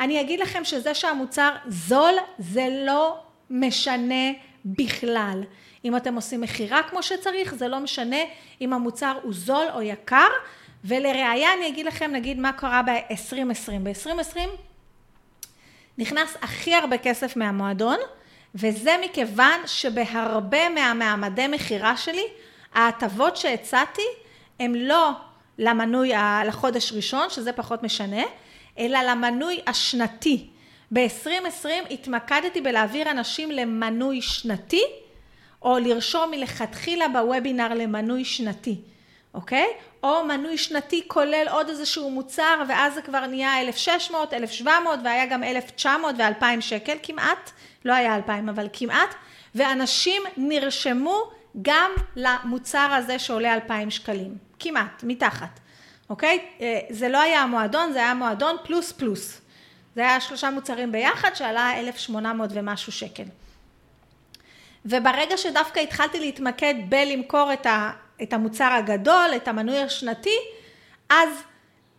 אני אגיד לכם שזה שהמוצר זול, זה לא משנה בכלל. אם אתם עושים מחירה כמו שצריך, זה לא משנה אם המוצר הוא זול או יקר. ולראיה אני אגיד לכם, נגיד מה קרה ב-עשרים עשרים. ב-עשרים עשרים נכנס הכי הרבה כסף מהמועדון, וזה מכיוון שבהרבה מהמעמדי מחירה שלי, ההטבות שהצעתי הם לא למנוי לחודש ראשון, שזה פחות משנה, אלא למנוי השנתי. ב-עשרים עשרים התמקדתי בלהעביר אנשים למנוי שנתי, או לרשום מלכתחילה בוובינר למנוי שנתי, אוקיי? או מנוי שנתי כולל עוד איזשהו מוצר, ואז זה כבר נהיה אלף שש מאות, אלף שבע מאות, והיה גם אלף תשע מאות ו-אלפיים שקל כמעט, לא היה אלפיים, אבל כמעט, ואנשים נרשמו גם למוצר הזה שעולה אלפיים שקלים, כמעט, מתחת, אוקיי? זה לא היה המועדון, זה היה מועדון פלוס פלוס. זה היה שלושה מוצרים ביחד שעלה אלף שמונה מאות ומשהו שקל. וברגע שדווקא התחלתי להתמקד בלמכור את ה... את המוצר הגדול, את המנוי השנתי, אז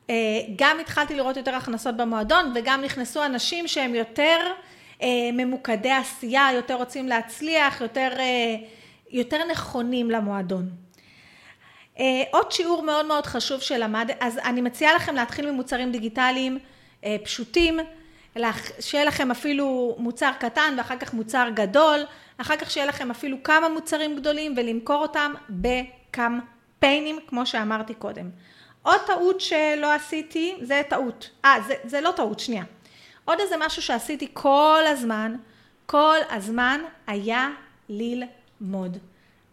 אה, גם התחלתי לראות יותר הכנסות במועדון, וגם נכנסו אנשים שהם יותר אה, ממוקדי עשייה, יותר רוצים להצליח, יותר, אה, יותר נכונים למועדון. אה, עוד שיעור מאוד מאוד חשוב שלמד, אז אני מציעה לכם להתחיל ממוצרים דיגיטליים אה, פשוטים, שיהיה לכם אפילו מוצר קטן ואחר כך מוצר גדול, אחר כך שיהיה לכם אפילו כמה מוצרים גדולים ולמכור אותם בקמפיינים, כמו שאמרתי קודם. עוד טעות שלא עשיתי, זה טעות. אה, זה, זה לא טעות, שנייה. עוד איזה משהו שעשיתי כל הזמן, כל הזמן היה ללמוד.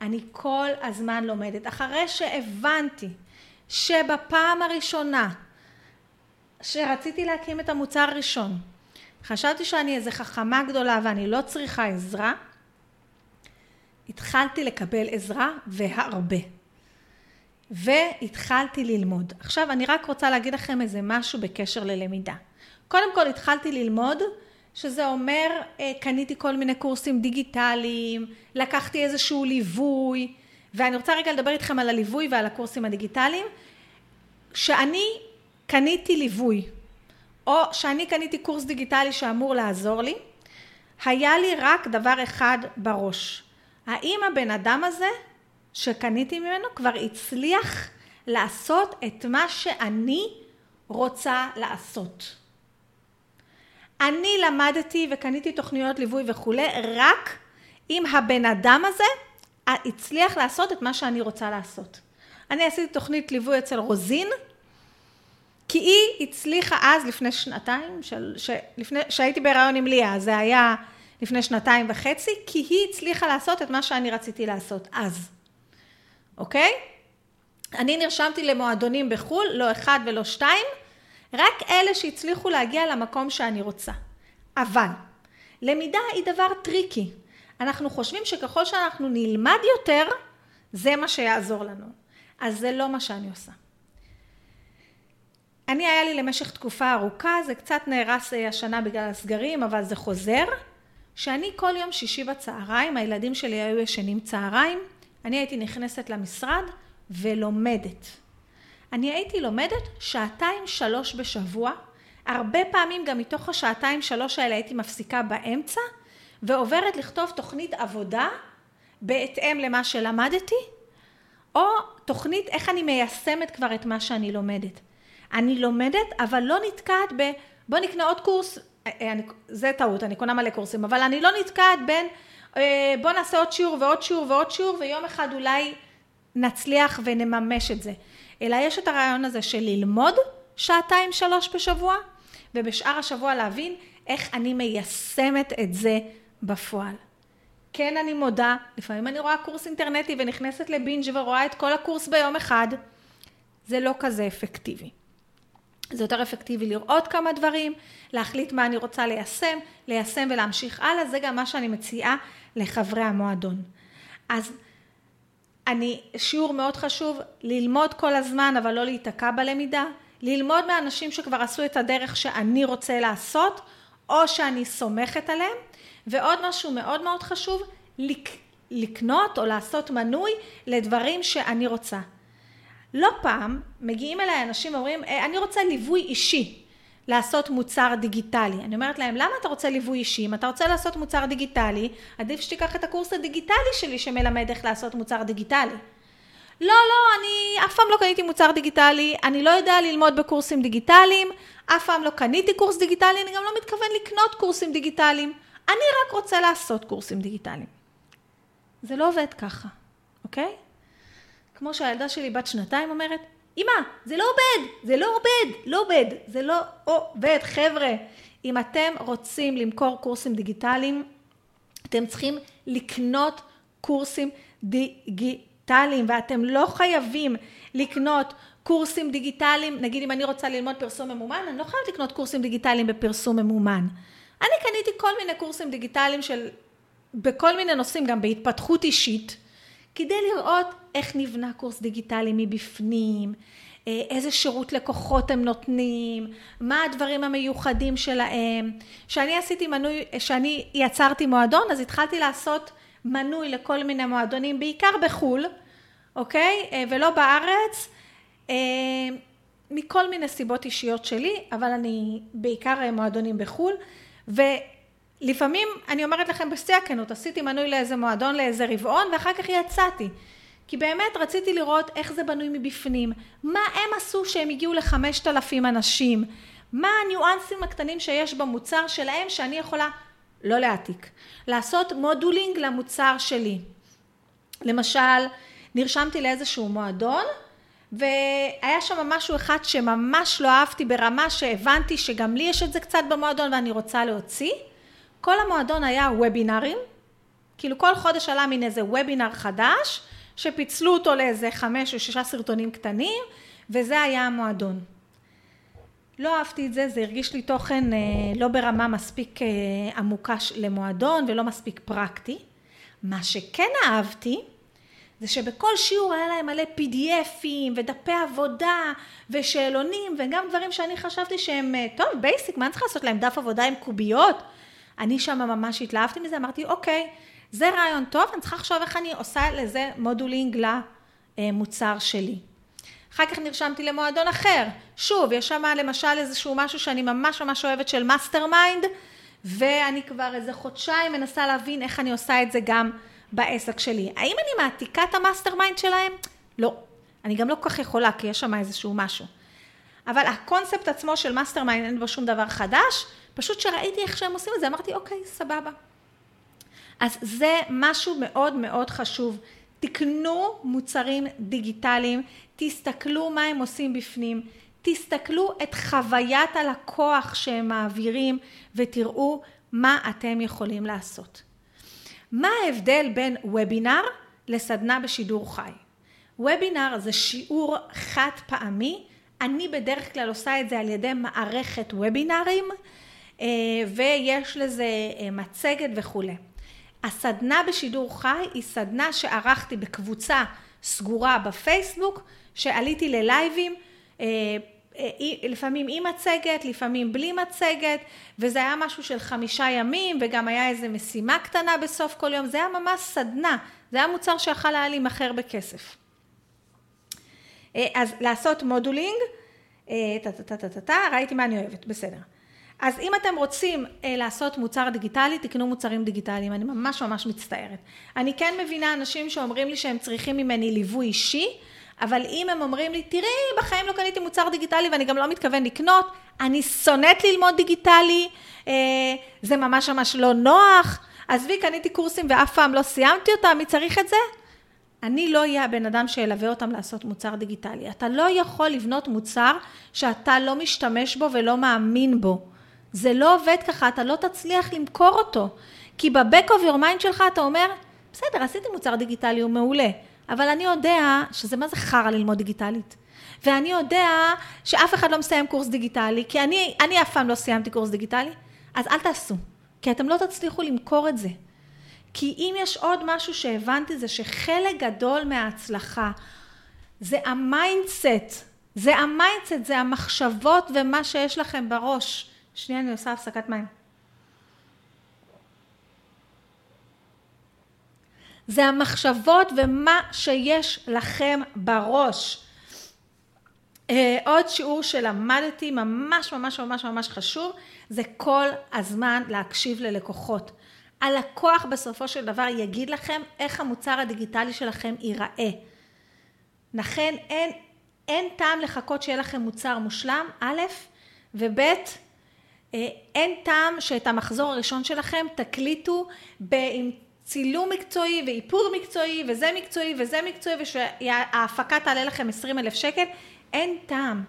אני כל הזמן לומדת. אחרי שהבנתי שבפעם הראשונה, שרציתי להקים את המוצר הראשון, חשבתי שאני איזו חכמה גדולה ואני לא צריכה עזרה, התחלתי לקבל עזרה והרבה. והתחלתי ללמוד. עכשיו אני רק רוצה להגיד לכם איזה משהו בקשר ללמידה. קודם כל התחלתי ללמוד, שזה אומר, קניתי כל מיני קורסים דיגיטליים, לקחתי איזשהו ליווי, ואני רוצה רגע לדבר איתכם על הליווי ועל הקורסים הדיגיטליים, שאני קניתי ליווי, או שאני קניתי קורס דיגיטלי שאמור לעזור לי, היה לי רק דבר אחד בראש. האם הבן אדם הזה שקניתי ממנו כבר הצליח לעשות את מה שאני רוצה לעשות? אני למדתי וקניתי תוכניות ליווי וכו', רק אם הבן אדם הזה הצליח לעשות את מה שאני רוצה לעשות. אני עשיתי תוכנית ליווי אצל רוזין, כי היא הצליחה אז לפני שנתיים, של, ש, לפני, שהייתי בהיריון עם ליה, זה היה לפני שנתיים וחצי, כי היא הצליחה לעשות את מה שאני רציתי לעשות אז. אוקיי? אני נרשמתי למועדונים בחול, לא אחד ולא שתיים, רק אלה שהצליחו להגיע למקום שאני רוצה. אבל, למידה היא דבר טריקי. אנחנו חושבים שככל שאנחנו נלמד יותר, זה מה שיעזור לנו. אז זה לא מה שאני עושה. אני היה לי למשך תקופה ארוכה, זה קצת נהרס השנה בגלל הסגרים, אבל זה חוזר, שאני כל יום שישי בצהריים, הילדים שלי היו ישנים צהריים, אני הייתי נכנסת למשרד ולומדת. אני הייתי לומדת שעתיים שלוש בשבוע, הרבה פעמים גם מתוך השעתיים שלוש האלה הייתי מפסיקה באמצע, ועוברת לכתוב תוכנית עבודה בהתאם למה שלמדתי, או תוכנית איך אני מיישמת כבר את מה שאני לומדת. אני לומדת, אבל לא נתקעת ב... בוא נקנה עוד קורס, אני, זה טעות, אני קונה מלא קורסים, אבל אני לא נתקעת בין, בוא נעשה עוד שיעור ועוד שיעור ועוד שיעור, ויום אחד אולי נצליח ונממש את זה. אלא יש את הרעיון הזה של ללמוד שעתיים שלוש בשבוע, ובשאר השבוע להבין איך אני מיישמת את זה בפועל. כן, אני מודה, לפעמים אני רואה קורס אינטרנטי ונכנסת לבינג' ורואה את כל הקורס ביום אחד, זה לא כזה אפקטיבי. זה יותר אפקטיבי לראות כמה דברים, להחליט מה אני רוצה ליישם, ליישם ולהמשיך הלאה, זה גם מה שאני מציעה לחברי המועדון. אז אני, שיעור מאוד חשוב, ללמוד כל הזמן אבל לא להיתקע בלמידה, ללמוד מאנשים שכבר עשו את הדרך שאני רוצה לעשות, או שאני סומכת עליהם, ועוד משהו מאוד מאוד חשוב, לק, לקנות או לעשות מנוי לדברים שאני רוצה. לא פעם מגיעים אליי אנשים ואומרים, אני רוצה ליווי אישי לעשות מוצר דיגיטלי. אני אומרת להם, למה אתה רוצה ליווי אישי? אם אתה רוצה לעשות מוצר דיגיטלי, עדיף שתיקח את הקורס הדיגיטלי שלי שמלמד איך לעשות מוצר דיגיטלי. לא, לא, אני אף פעם לא קניתי מוצר דיגיטלי, אני לא יודע ללמוד בקורסים דיגיטליים, אף פעם לא קניתי קורס דיגיטלי, אני גם לא מתכוון לקנות קורסים דיגיטליים, אני רק רוצה לעשות קורסים דיגיטליים. זה לא עובד ככה, אוקיי? כמו שהילדה שלי בת שנתיים אומרת, אמא, זה לא עובד, זה לא עובד, לא עובד, זה לא עובד, חבר'ה. אם אתם רוצים למכור קורסים דיגיטליים, אתם צריכים לקנות קורסים דיגיטליים, ואתם לא חייבים לקנות קורסים דיגיטליים, נגיד אם אני רוצה ללמוד פרסום ממומן, אני לא חייבת לקנות קורסים דיגיטליים בפרסום ממומן. אני קניתי כל מיני קורסים דיגיטליים של, בכל מיני נושאים, גם בהתפתחות אישית, כדי לראות איך נבנה קורס דיגיטלי מבפנים, איזה שירות לקוחות הם נותנים, מה הדברים המיוחדים שלהם. שאני עשיתי מנוי, שאני יצרתי מועדון, אז התחלתי לעשות מנוי לכל מיני מועדונים, בעיקר בחול, אוקיי? ולא בארץ, מכל מיני סיבות אישיות שלי, אבל אני בעיקר מועדונים בחול, ו... לפעמים, אני אומרת לכם בשיא הכנות, עשיתי מנוי לאיזה מועדון, לאיזה רבעון, ואחר כך יצאתי. כי באמת רציתי לראות איך זה בנוי מבפנים, מה הם עשו שהם הגיעו לחמשת אלפים אנשים, מה הניואנסים הקטנים שיש במוצר שלהם שאני יכולה לא להעתיק, לעשות מודולינג למוצר שלי. למשל, נרשמתי לאיזשהו מועדון, והיה שם משהו אחד שממש לא אהבתי ברמה שהבנתי שגם לי יש את זה קצת במועדון ואני רוצה להוציא, כל המועדון היה וובינרים, כאילו כל חודש עלה מן איזה וובינר חדש, שפיצלו אותו לאיזה חמש או שישה סרטונים קטנים, וזה היה המועדון. לא אהבתי את זה, זה הרגיש לי תוכן אה, לא ברמה מספיק אה, עמוקה למועדון, ולא מספיק פרקטי. מה שכן אהבתי, זה שבכל שיעור היה להם מלא פי די אפים ודפי עבודה ושאלונים, וגם דברים שאני חשבתי שהם, טוב, בייסיק, מה אני צריכה לעשות להם דף עבודה עם קוביות? אני שם ממש התלהבתי מזה, אמרתי, אוקיי, זה רעיון טוב, אני צריכה לחשוב איך אני עושה לזה מודולינג למוצר שלי. אחר כך נרשמתי למועדון אחר. שוב, יש שם למשל איזשהו משהו שאני ממש ממש אוהבת של מאסטר מיינד, ואני כבר איזה חודשיים מנסה להבין איך אני עושה את זה גם בעסק שלי. האם אני מעתיקה את המאסטר מיינד שלהם? לא. אני גם לא כל כך יכולה, כי יש שם איזשהו משהו. אבל הקונספט עצמו של מאסטר מיינד אין בו שום דבר חדש, פשוט שראיתי איך שהם עושים את זה, אמרתי, אוקיי, סבבה. אז זה משהו מאוד מאוד חשוב. תקנו מוצרים דיגיטליים, תסתכלו מה הם עושים בפנים, תסתכלו את חוויית הלקוח שהם מעבירים, ותראו מה אתם יכולים לעשות. מה ההבדל בין וובינר לסדנה בשידור חי? וובינר זה שיעור חד פעמי, אני בדרך כלל עושה את זה על ידי מערכת וובינרים, ויש לזה מצגת וכו'. הסדנה בשידור חי היא סדנה שערכתי בקבוצה סגורה בפייסבוק, שעליתי ללייבים, לפעמים עם מצגת, לפעמים בלי מצגת, וזה היה משהו של חמישה ימים, וגם היה איזו משימה קטנה בסוף כל יום, זה היה ממש סדנה, זה היה מוצר שיכול היה להימכר בכסף. אז לעשות מודולינג, ראיתי מה אני אוהבת, בסדר. אז אם אתם רוצים לעשות מוצר דיגיטלי, תקנו מוצרים דיגיטליים, אני ממש ממש מצטערת. אני כן מבינה אנשים שאומרים לי שהם צריכים ממני ליווי אישי, אבל אם הם אומרים לי, תראי, בחיים לא קניתי מוצר דיגיטלי ואני גם לא מתכוון לקנות, אני שונאת ללמוד דיגיטלי, זה ממש ממש לא נוח, אז וי, קניתי קורסים ואף פעם לא סיימתי אותם, מי צריך את זה? אני לא אהיה הבן אדם שילווה אותם לעשות מוצר דיגיטלי. אתה לא יכול לבנות מוצר שאתה לא משתמש בו ולא מאמין בו. זה לא עובד ככה, אתה לא תצליח למכור אותו. כי בבק אוף יור מיינד שלך אתה אומר, בסדר, עשיתי מוצר דיגיטלי, הוא מעולה. אבל אני יודע שזה מה זה חרא ללמוד דיגיטלית. ואני יודע שאף אחד לא מסיים קורס דיגיטלי, כי אני, אני אף פעם לא סיימתי קורס דיגיטלי. אז אל תעשו, כי אתם לא תצליחו למכור את זה. כי אם יש עוד משהו שהבנתי, זה שחלק גדול מההצלחה, זה המיינדסט, זה המיינדסט, זה המחשבות ומה שיש לכם בראש. שנייה, אני עושה הפסקת מים. זה המחשבות ומה שיש לכם בראש. עוד שיעור שלמדתי, ממש ממש ממש ממש חשוב, זה כל הזמן להקשיב ללקוחות. הלקוח בסופו של דבר יגיד לכם איך המוצר הדיגיטלי שלכם ייראה. לכן אין, אין טעם לחכות שיהיה לכם מוצר מושלם, א' וב', אין טעם שאת המחזור הראשון שלכם תקליטו עם צילום מקצועי ואיפור מקצועי וזה מקצועי וזה מקצועי ושההפקה תעלה לכם עשרים אלף שקל, אין טעם,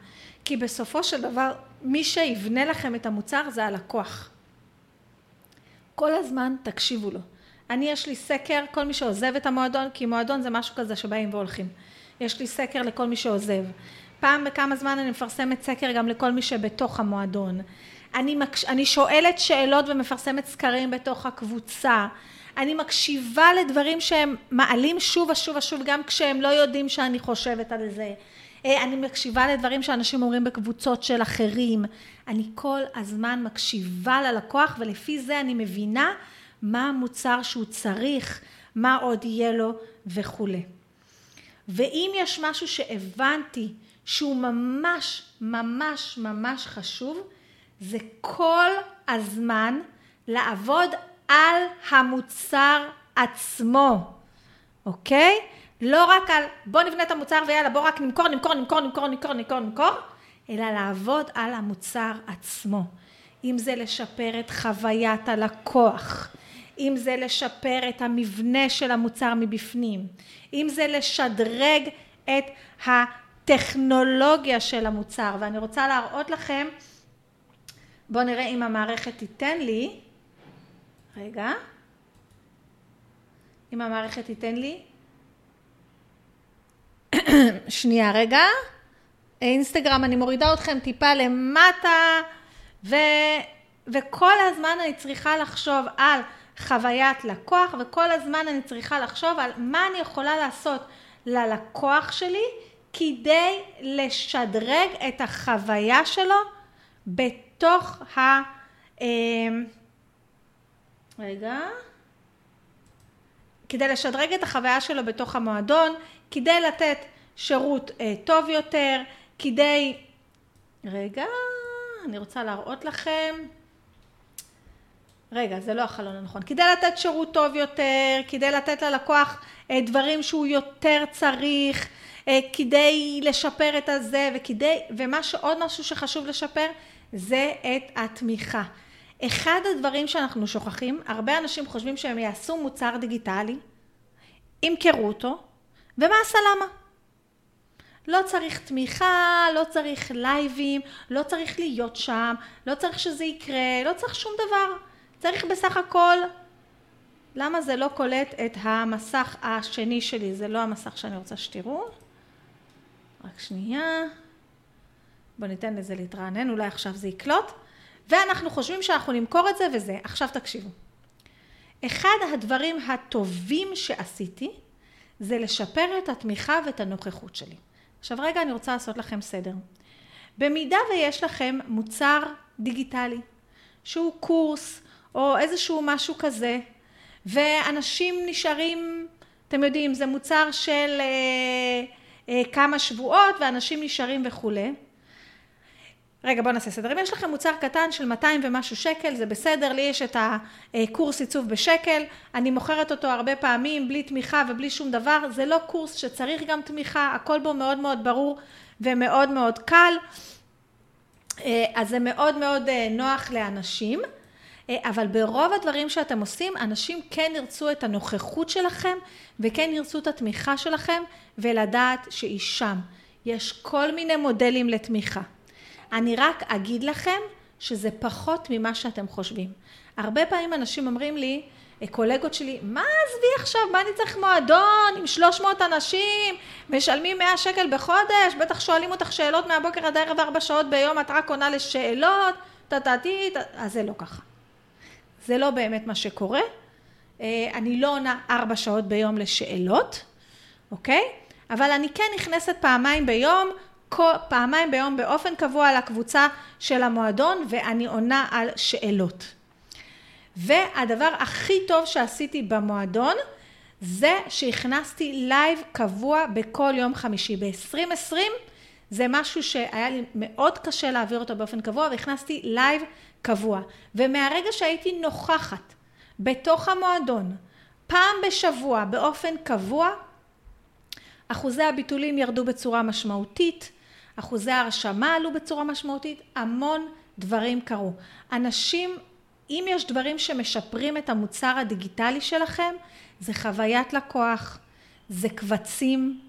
כי בסופו של דבר מי שיבנה לכם את המוצר זה הלקוח. כל הזמן תקשיבו לו. אני יש לי סקר, כל מי שעוזב את המועדון, כי מועדון זה משהו כזה שבאים והולכים. יש לי סקר לכל מי שעוזב. פעם בכמה זמן אני מפרסמת סקר גם לכל מי שבתוך המועדון. אני, מקש... אני שואלת שאלות ומפרסמת סקרים בתוך הקבוצה. אני מקשיבה לדברים שהם מעלים שוב ושוב ושוב, גם כשהם לא יודעים שאני חושבת על זה. אני מקשיבה לדברים שאנשים אומרים בקבוצות של אחרים. אני כל הזמן מקשיבה ללקוח, ולפי זה אני מבינה מה המוצר שהוא צריך, מה עוד יהיה לו וכו'. ואם יש משהו שהבנתי שהוא ממש ממש ממש חשוב, זה כל הזמן לעבוד על המוצר עצמו, אוקיי? לא רק על בוא נבנה את המוצר ויאללה בוא רק נמכור, נמכור, נמכור, נמכור, נמכור, נמכור, נמכור, אלא לעבוד על המוצר עצמו. אם זה לשפר את חוויית הלקוח, אם זה לשפר את המבנה של המוצר מבפנים, אם זה לשדרג את הטכנולוגיה של המוצר, ואני רוצה להראות לכם, בואו נראה אם המערכת תיתן לי, רגע, אם המערכת תיתן לי, שנייה רגע, אינסטגרם, אני מורידה אתכם טיפה למטה, ו... וכל הזמן אני צריכה לחשוב על חוויית לקוח, וכל הזמן אני צריכה לחשוב על מה אני יכולה לעשות ללקוח שלי, כדי לשדרג את החוויה שלו בתוך ה... רגע... כדי לשדרג את החוויה שלו בתוך המועדון, כדי לתת שירות אה, טוב יותר, כדי... רגע, אני רוצה להראות לכם. רגע, זה לא החלון הנכון. כדי לתת שירות טוב יותר, כדי לתת ללקוח אה, דברים שהוא יותר צריך, אה, כדי לשפר את הזה, וכדי, ומה שעוד משהו שחשוב לשפר, זה את התמיכה. אחד הדברים שאנחנו שוכחים, הרבה אנשים חושבים שהם יעשו מוצר דיגיטלי, ימכרו אותו, ומה עשה למה? לא צריך תמיכה, לא צריך לייבים, לא צריך להיות שם, לא צריך שזה יקרה, לא צריך שום דבר. צריך בסך הכל, למה זה לא קולט את המסך השני שלי? זה לא המסך שאני רוצה שתראו. רק שנייה. בוא ניתן לזה להתרענן, אולי עכשיו זה יקלוט. ואנחנו חושבים שאנחנו נמכור את זה וזה. עכשיו תקשיבו. אחד הדברים הטובים שעשיתי, זה לשפר את התמיכה ואת הנוכחות שלי. עכשיו רגע אני רוצה לעשות לכם סדר. במידה ויש לכם מוצר דיגיטלי, שהוא קורס או איזשהו משהו כזה, ואנשים נשארים, אתם יודעים, זה מוצר של אה, אה, כמה שבועות, ואנשים נשארים וכולי. רגע, בואו נעשה סדר. אם יש לכם מוצר קטן של מאתיים ומשהו שקל, זה בסדר, לי יש את הקורס עיצוב בשקל, אני מוכרת אותו הרבה פעמים, בלי תמיכה ובלי שום דבר, זה לא קורס שצריך גם תמיכה, הכל בו מאוד מאוד ברור ומאוד מאוד קל, אז זה מאוד מאוד נוח לאנשים, אבל ברוב הדברים שאתם עושים, אנשים כן ירצו את הנוכחות שלכם, וכן ירצו את התמיכה שלכם, ולדעת שהיא שם. יש כל מיני מודלים לתמיכה. אני רק אגיד לכם שזה פחות ממה שאתם חושבים. הרבה פעמים אנשים אומרים לי, קולגות שלי, מה עזבי עכשיו, מה אני צריך מועדון עם שלוש מאות אנשים, משלמים מאה שקל בחודש, בטח שואלים אותך שאלות מהבוקר עד ערב ארבע שעות ביום, את רק עונה לשאלות, תתתי, אז זה לא ככה. זה לא באמת מה שקורה, אני לא עונה ארבע שעות ביום לשאלות, אוקיי? אבל אני כן נכנסת פעמיים ביום, פעמיים ביום באופן קבוע על הקבוצה של המועדון, ואני עונה על שאלות. והדבר הכי טוב שעשיתי במועדון, זה שהכנסתי לייב קבוע בכל יום חמישי. ב-עשרים עשרים זה משהו שהיה לי מאוד קשה להעביר אותו באופן קבוע, והכנסתי לייב קבוע. ומהרגע שהייתי נוכחת בתוך המועדון, פעם בשבוע באופן קבוע, אחוזי הביטולים ירדו בצורה משמעותית, אחוזי ההרשמה עלו בצורה משמעותית, המון דברים קרו. אנשים, אם יש דברים שמשפרים את המוצר הדיגיטלי שלכם, זה חוויית לקוח, זה קבצים,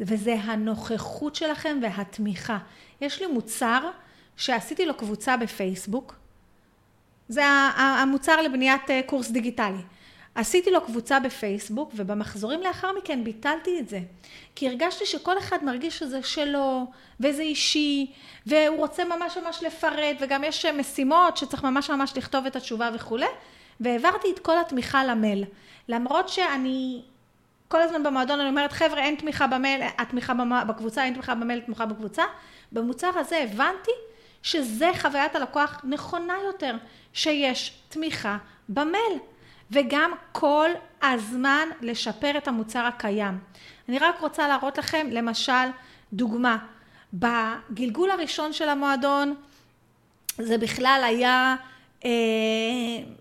וזה הנוכחות שלכם והתמיכה. יש לי מוצר שעשיתי לו קבוצה בפייסבוק, זה המוצר לבניית קורס דיגיטלי. עשיתי לו קבוצה בפייסבוק, ובמחזורים לאחר מכן ביטלתי את זה. כי הרגשתי שכל אחד מרגיש שזה שלו, וזה אישי, והוא רוצה ממש ממש לפרט, וגם יש משימות שצריך ממש ממש לכתוב את התשובה וכו'. והעברתי את כל התמיכה למייל. למרות שאני, כל הזמן במועדון אני אומרת, חבר'ה, אין תמיכה במייל, התמיכה בקבוצה, אין תמיכה במייל, תמיכה בקבוצה. במוצר הזה הבנתי שזה חוויית הלקוח נכונה יותר, שיש תמיכה במייל. וגם כל הזמן לשפר את המוצר הקיים. אני רק רוצה להראות לכם, למשל, דוגמה. בגלגול הראשון של המועדון, זה בכלל היה, אה,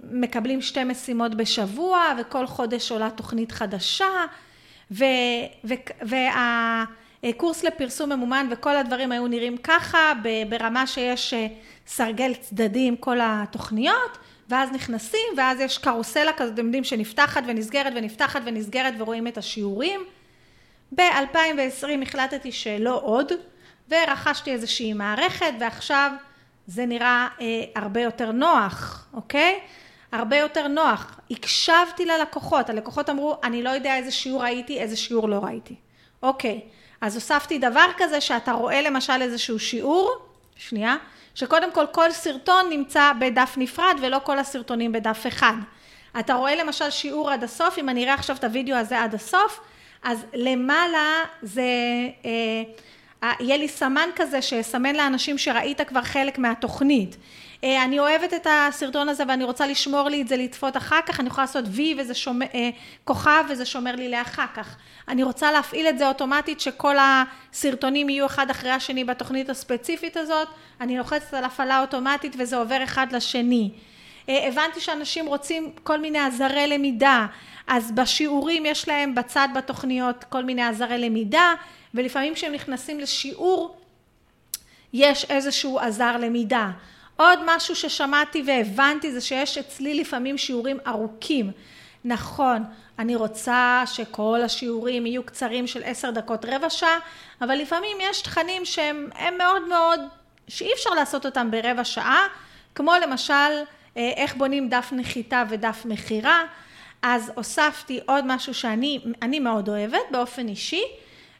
מקבלים שתי משימות בשבוע, וכל חודש עולה תוכנית חדשה, ו, ו, והקורס לפרסום ממומן, וכל הדברים היו נראים ככה, ברמה שיש סרגל צדדי עם כל התוכניות, ואז נכנסים, ואז יש קרוסלה כזאת, אתם יודעים, שנפתחת ונסגרת ונפתחת ונסגרת, ורואים את השיעורים. ב-אלפיים ועשרים החלטתי שלא עוד, ורכשתי איזושהי מערכת, ועכשיו זה נראה אה, הרבה יותר נוח, אוקיי? הרבה יותר נוח. הקשבתי ללקוחות, הלקוחות אמרו, אני לא יודע איזה שיעור ראיתי, איזה שיעור לא ראיתי. אוקיי, אז הוספתי דבר כזה, שאתה רואה למשל איזשהו שיעור, שנייה, שקודם כל, כל סרטון נמצא בדף נפרד, ולא כל הסרטונים בדף אחד. אתה רואה למשל שיעור עד הסוף, אם אני אראה עכשיו את הוידאו הזה עד הסוף, אז למעלה זה, יהיה לי סמן כזה שסמן לאנשים שראית כבר חלק מהתוכנית. אני אוהבת את הסרטון הזה ואני רוצה לשמור לי את זה לצפות אחר כך, אני יכולה לעשות וי וזה שומר, כוכב וזה שומר לי לאחר כך. אני רוצה להפעיל את זה אוטומטית שכל הסרטונים יהיו אחד אחרי השני בתוכנית הספציפית הזאת, אני לוחצת על הפעלה אוטומטית וזה עובר אחד לשני. הבנתי שאנשים רוצים כל מיני עזרי למידה, אז בשיעורים יש להם בצד בתוכניות כל מיני עזרי למידה, ולפעמים כשהם נכנסים לשיעור יש איזשהו עזר למידה. עוד משהו ששמעתי והבנתי זה שיש אצלי לפעמים שיעורים ארוכים. נכון, אני רוצה שכל השיעורים יהיו קצרים של עשר דקות רבע שעה, אבל לפעמים יש תכנים שהם מאוד מאוד, שאי אפשר לעשות אותם ברבע שעה, כמו למשל איך בונים דף נחיתה ודף מחירה, אז הוספתי עוד משהו שאני אני מאוד אוהבת באופן אישי,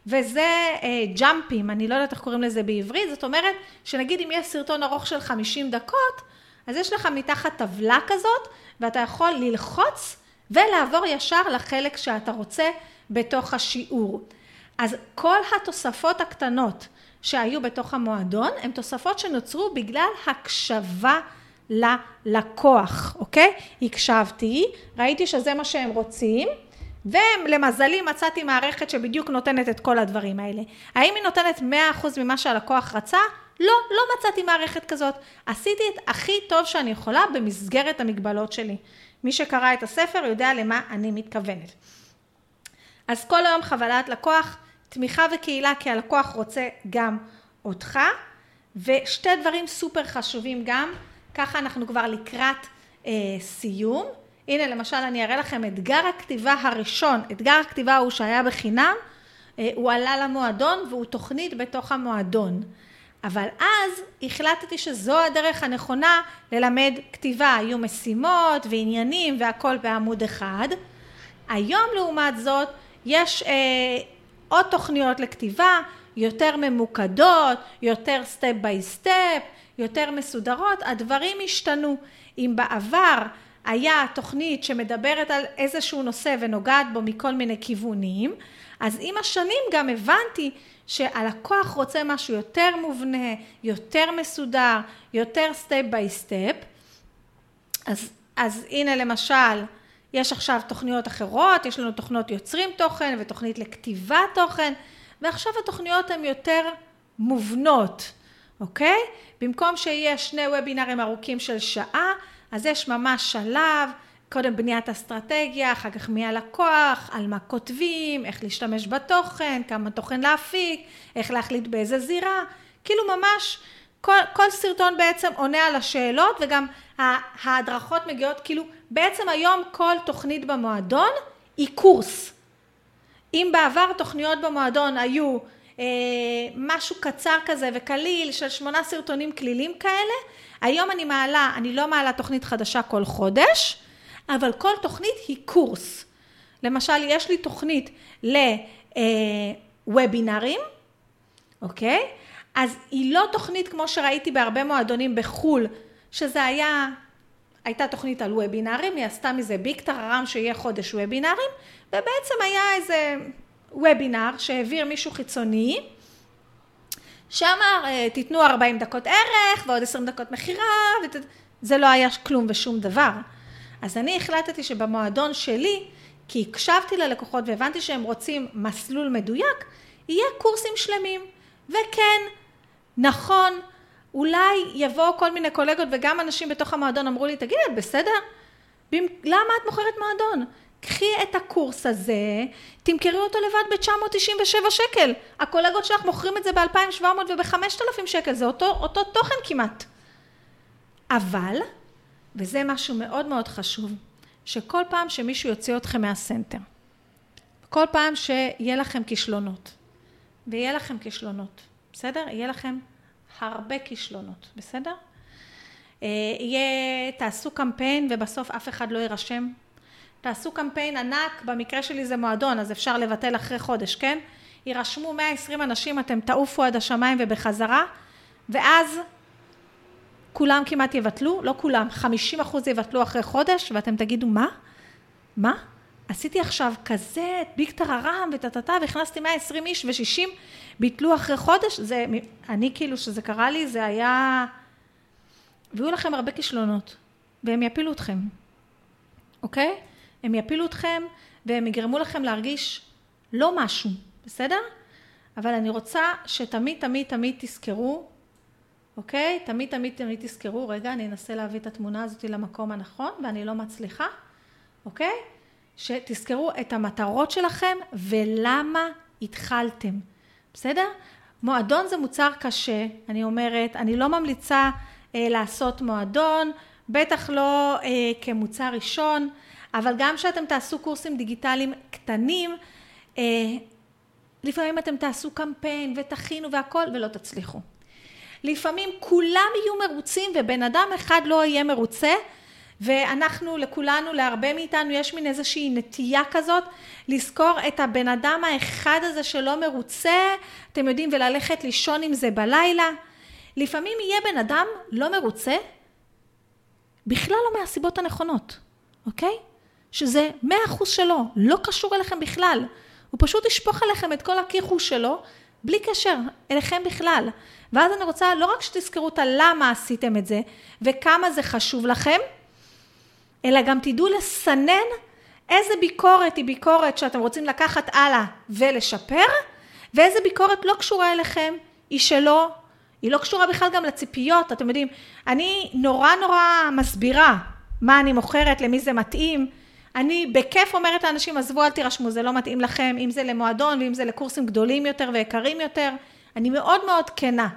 וזה אה, ג'אמפים, אני לא יודעת איך קוראים לזה בעברית, זאת אומרת שנגיד אם יש סרטון ארוך של חמישים דקות, אז יש לך מתחת טבלה כזאת, ואתה יכול ללחוץ ולעבור ישר לחלק שאתה רוצה בתוך השיעור. אז כל התוספות הקטנות שהיו בתוך המועדון, הן תוספות שנוצרו בגלל הקשבה ללקוח, אוקיי? הקשבתי, ראיתי שזה מה שהם רוצים, ולמזלי מצאתי מערכת שבדיוק נותנת את כל הדברים האלה. האם היא נותנת מאה אחוז ממה שהלקוח רצה? לא, לא מצאתי מערכת כזאת. עשיתי את הכי טוב שאני יכולה במסגרת המגבלות שלי. מי שקרא את הספר יודע למה אני מתכוונת. אז כל היום חבלת לקוח, תמיכה וקהילה, כי הלקוח רוצה גם אותך, ושתי דברים סופר חשובים גם, ככה אנחנו כבר לקראת אה, סיום. הנה למשל אני אראה לכם אתגר הכתיבה הראשון, אתגר הכתיבה הוא שהיה בחינם, אה, הוא עלה למועדון והוא תוכנית בתוך המועדון. אבל אז החלטתי שזו הדרך הנכונה ללמד כתיבה, היו משימות ועניינים והכל בעמוד אחד. היום לעומת זאת יש אה, עוד תוכניות לכתיבה, יותר ממוקדות, יותר סטפ ביי סטפ, יותר מסודרות, הדברים השתנו. אם בעבר היה תוכנית שמדברת על איזשהו נושא ונוגעת בו מכל מיני כיוונים, אז עם השנים גם הבנתי שהלקוח רוצה משהו יותר מובנה, יותר מסודר, יותר סטפ ביי סטפ. אז, אז הנה למשל, יש עכשיו תוכניות אחרות, יש לנו תוכנות יוצרים תוכן ותוכנית לכתיבה תוכן, ועכשיו התוכניות הן יותר מובנות. אוקיי? במקום שיהיה שני וובינרים ארוכים של שעה, אז יש ממש שלב, קודם בניית אסטרטגיה, אחר כך מי הלקוח, על מה כותבים, איך להשתמש בתוכן, כמה תוכן להפיק, איך להחליט באיזה זירה, כאילו ממש כל, כל סרטון בעצם עונה על השאלות, וגם ההדרכות מגיעות, כאילו בעצם היום כל תוכנית במועדון היא קורס. אם בעבר תוכניות במועדון היו משהו קצר כזה וקליל של שמונה סרטונים כלילים כאלה, היום אני מעלה, אני לא מעלה תוכנית חדשה כל חודש, אבל כל תוכנית היא קורס. למשל יש לי תוכנית לוובינרים, אוקיי? אז היא לא תוכנית כמו שראיתי בהרבה מועדונים בחול, שזה היה, הייתה תוכנית על וובינרים, היא עשתה מזה ביג טררם שיהיה חודש וובינרים, ובעצם היה איזה וובינר שהעביר מישהו חיצוני, שאמר, תיתנו ארבעים דקות ערך ועוד עשרים דקות מחירה, וזה לא היה כלום ושום דבר. אז אני החלטתי שבמועדון שלי, כי הקשבתי ללקוחות והבנתי שהם רוצים מסלול מדויק, יהיה קורסים שלמים. וכן, נכון, אולי יבואו כל מיני קולגות וגם אנשים בתוך המועדון אמרו לי, תגיד, בסדר? למה את מוכרת מועדון? קחי את הקורס הזה, תמכרי אותו לבד ב-תשע מאות תשעים ושבע שקל. הקולגות שלך מוכרים את זה ב-אלפיים ושבע מאות וב-חמשת אלפים שקל, זה אותו, אותו תוכן כמעט. אבל, וזה משהו מאוד מאוד חשוב, שכל פעם שמישהו יוציא אתכם מהסנטר, כל פעם שיהיה לכם כישלונות, ויהיה לכם כישלונות, בסדר? יהיה לכם הרבה כישלונות, בסדר? יהיה, תעשו קמפיין ובסוף אף אחד לא יירשם, תעשו קמפיין ענק, במקרה שלי זה מועדון, אז אפשר לבטל אחרי חודש, כן? יירשמו מאה ועשרים אנשים, אתם תעופו עד השמיים ובחזרה, ואז כולם כמעט יבטלו, לא כולם, חמישים אחוז יבטלו אחרי חודש, ואתם תגידו, מה? מה? עשיתי עכשיו כזה, את ביקטר הרם וטטטה, והכנסתי מאה ועשרים איש ו-שישים, ביטלו אחרי חודש, זה, אני כאילו שזה קרה לי, זה היה, והיו לכם הרבה כישלונות, והם יפילו אתכם, אוקיי? הם יפילו אתכם, והם יגרמו לכם להרגיש לא משהו, בסדר? אבל אני רוצה שתמיד, תמיד, תמיד תזכרו, אוקיי? תמיד, תמיד, תמיד תזכרו, רגע, אני אנסה להביא את התמונה הזאת למקום הנכון, ואני לא מצליחה, אוקיי? שתזכרו את המטרות שלכם ולמה התחלתם, בסדר? מועדון זה מוצר קשה, אני אומרת, אני לא ממליצה אה, לעשות מועדון, בטח לא אה, כמוצר ראשון, אבל גם שאתם תעשו קורסים דיגיטליים קטנים, אה, לפעמים אתם תעשו קמפיין ותכינו והכל ולא תצליחו. לפעמים כולם יהיו מרוצים ובן אדם אחד לא יהיה מרוצה, ואנחנו לכולנו, להרבה מאיתנו, יש מין איזושהי נטייה כזאת, לזכור את הבן אדם האחד הזה שלא מרוצה, אתם יודעים, וללכת לישון עם זה בלילה. לפעמים יהיה בן אדם לא מרוצה, בכלל לא מהסיבות הנכונות, אוקיי? שזה מאה אחוז שלו, לא קשור אליכם בכלל. הוא פשוט ישפוך עליכם את כל הכיחוש שלו, בלי קשר אליכם בכלל. ואז אני רוצה לא רק שתזכרו את הלמה עשיתם את זה, וכמה זה חשוב לכם, אלא גם תדעו לסנן איזה ביקורת היא ביקורת שאתם רוצים לקחת הלאה ולשפר, ואיזה ביקורת לא קשורה אליכם, היא שלא, היא לא קשורה בכלל גם לציפיות, אתם יודעים, אני נורא נורא מסבירה מה אני מוכרת, למי זה מתאים, אני בכיף אומרת לאנשים, עזבו, אל תירשמו, זה לא מתאים לכם, אם זה למועדון ואם זה לקורסים גדולים יותר ויקרים יותר, אני מאוד מאוד כנה.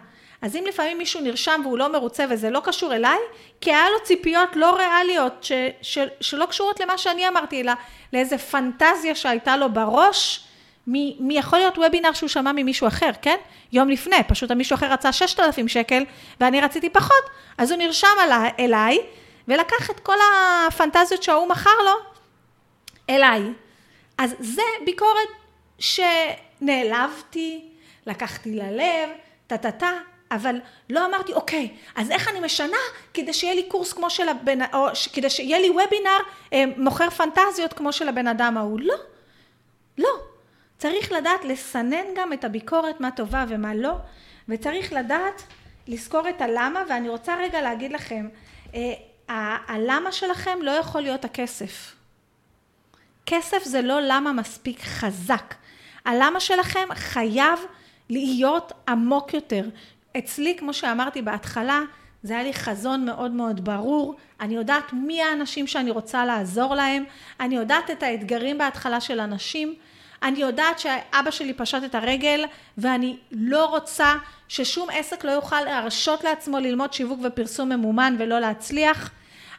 אז אם לפעמים מישהו נרשם והוא לא מרוצה וזה לא קשור אליי, כי היה לו ציפיות לא ריאליות ש, ש, שלא קשורות למה שאני אמרתי, אלא לאיזה פנטזיה שהייתה לו בראש, מ, מי יכול להיות וובינר שהוא שמע ממישהו אחר, כן? יום לפני, פשוט מישהו אחר רצה שישת אלפים שקל ואני רציתי פחות, אז הוא נרשם עלי, אליי ולקח את כל הפנטזיות שהוא מכר לו אליי. אז זה ביקורת שנעלבתי, לקחתי ללב, טטטה, אבל לא אמרתי, אוקיי, אז איך אני משנה כדי שיהיה לי קורס כמו של הבן, או כדי שיהיה לי וובינר, אה, מוכר פנטזיות כמו של הבן אדם ההוא. לא, לא. צריך לדעת לסנן גם את הביקורת, מה טובה ומה לא, וצריך לדעת לזכור את הלמה, ואני רוצה רגע להגיד לכם, אה, הלמה שלכם לא יכול להיות הכסף. כסף זה לא למה מספיק חזק. הלמה שלכם חייב להיות עמוק יותר. אצלי, כמו שאמרתי בהתחלה, זה היה לי חזון מאוד מאוד ברור, אני יודעת מי האנשים שאני רוצה לעזור להם, אני יודעת את האתגרים בהתחלה של אנשים, אני יודעת שאבא שלי פשט את הרגל, ואני לא רוצה ששום עסק לא יוכל להרשות לעצמו ללמוד שיווק ופרסום ממומן ולא להצליח,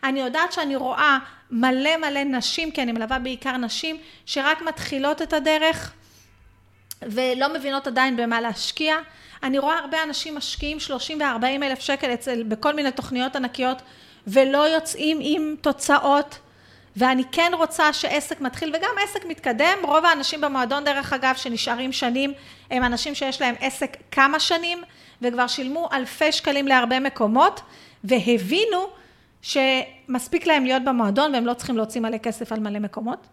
אני יודעת שאני רואה מלא מלא נשים, כי אני מלווה בעיקר נשים, שרק מתחילות את הדרך, ולא מבינות עדיין במה להשקיע, אני רואה הרבה אנשים משקיעים שלושים וארבעים אלף שקל אצל, בכל מיני תוכניות ענקיות, ולא יוצאים עם תוצאות, ואני כן רוצה שעסק מתחיל, וגם עסק מתקדם, רוב האנשים במועדון דרך אגב, שנשארים שנים, הם אנשים שיש להם עסק כמה שנים, וכבר שילמו אלפי שקלים להרבה מקומות, והבינו שמספיק להם להיות במועדון, והם לא צריכים להוציא מלא כסף על מלא מקומות,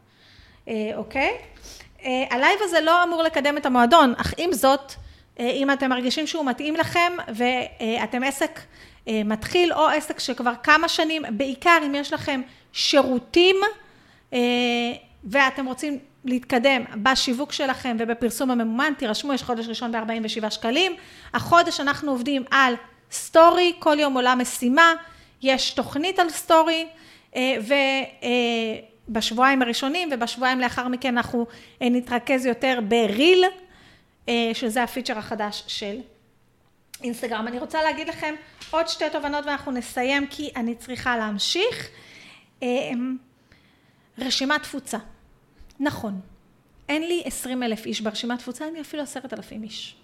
אה, אוקיי? הלייב הזה לא אמור לקדם את המועדון, אך עם זאת, אם אתם מרגישים שהוא מתאים לכם, ואתם עסק מתחיל, או עסק שכבר כמה שנים, בעיקר אם יש לכם שירותים, ואתם רוצים להתקדם בשיווק שלכם, ובפרסום הממומן, תירשמו, יש חודש ראשון ב-ארבעים ושבעה שקלים, החודש אנחנו עובדים על סטורי, כל יום עולה משימה, יש תוכנית על סטורי, ו... בשבועיים הראשונים, ובשבועיים לאחר מכן אנחנו נתרכז יותר בריל, שזה הפיצ'ר החדש של אינסטגרם. אני רוצה להגיד לכם עוד שתי תובנות ואנחנו נסיים, כי אני צריכה להמשיך. רשימת תפוצה. נכון, אין לי עשרים אלף איש ברשימת תפוצה, אין לי אפילו עשרת אלפים איש.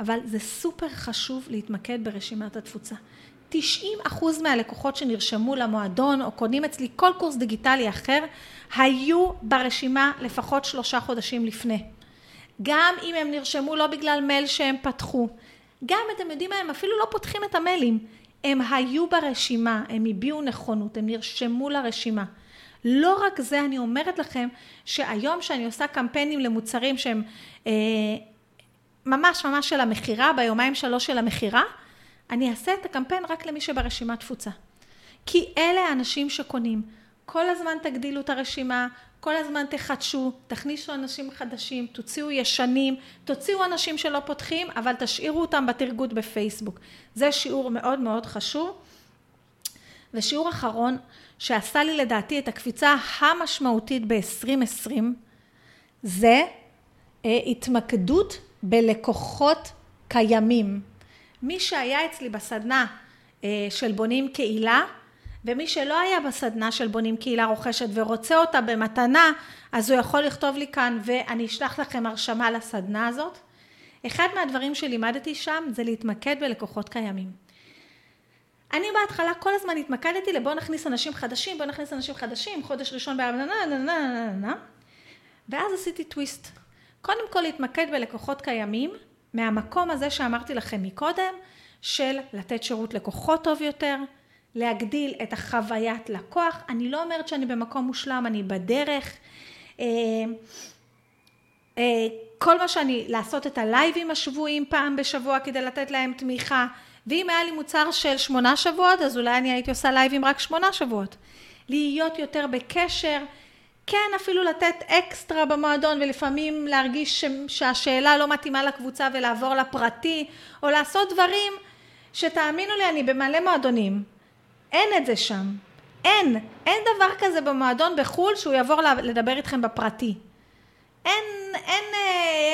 אבל זה סופר חשוב להתמקד ברשימת התפוצה. תשעים אחוז מהלקוחות שנרשמו למועדון או קונים אצלי כל קורס דיגיטלי אחר, היו ברשימה לפחות שלושה חודשים לפני. גם אם הם נרשמו לא בגלל מייל שהם פתחו, גם אתם יודעים מה, הם אפילו לא פותחים את המיילים, הם היו ברשימה, הם הביעו נכונות, הם נרשמו לרשימה. לא רק זה, אני אומרת לכם שהיום שאני עושה קמפיינים למוצרים שהם אה, ממש ממש של המחירה, ביומיים שלוש של המחירה, אני אעשה את הקמפיין רק למי שברשימה תפוצה. כי אלה האנשים שקונים. כל הזמן תגדילו את הרשימה, כל הזמן תחדשו, תכניסו אנשים חדשים, תוציאו ישנים, תוציאו אנשים שלא פותחים, אבל תשאירו אותם בתרגות בפייסבוק. זה שיעור מאוד מאוד חשוב. ושיעור אחרון שעשה לי לדעתי את הקפיצה המשמעותית ב-עשרים עשרים, זה התמקדות בלקוחות קיימים. מי שהיה אצלי בסדנה של בונים קהילה, ומי שלא היה בסדנה של בונים קהילה רוכשת ורוצה אותה במתנה, אז הוא יכול לכתוב לי כאן ואני אשלח לכם הרשמה לסדנה הזאת. אחד מהדברים שלימדתי שם זה להתמקד בלקוחות קיימים. אני בהתחלה כל הזמן התמקדתי לבוא נכניס אנשים חדשים, בוא נכניס אנשים חדשים, חודש ראשון בערב, נה נה נה נה נה. ואז עשיתי טוויסט. קודם כל להתמקד בלקוחות קיימים, מהמקום הזה שאמרתי לכם מקודם, של לתת שירות לקוחות טוב יותר, להגדיל את החוויית לקוח. אני לא אומרת שאני במקום מושלם, אני בדרך. כל מה שאני, לעשות את הלייבים השבועיים פעם בשבוע כדי לתת להם תמיכה, ואם היה לי מוצר של שמונה שבועות, אז אולי אני הייתי עושה לייבים רק שמונה שבועות. להיות יותר בקשר, כן אפילו לתת אקסטרה במועדון, ולפעמים להרגיש שהשאלה לא מתאימה לקבוצה ולעבור לפרטי, או לעשות דברים שתאמינו לי, אני במלא מועדונים. אין את זה שם. אין. אין דבר כזה במועדון בחול שהוא יעבור לדבר איתכם בפרטי. אין, אין,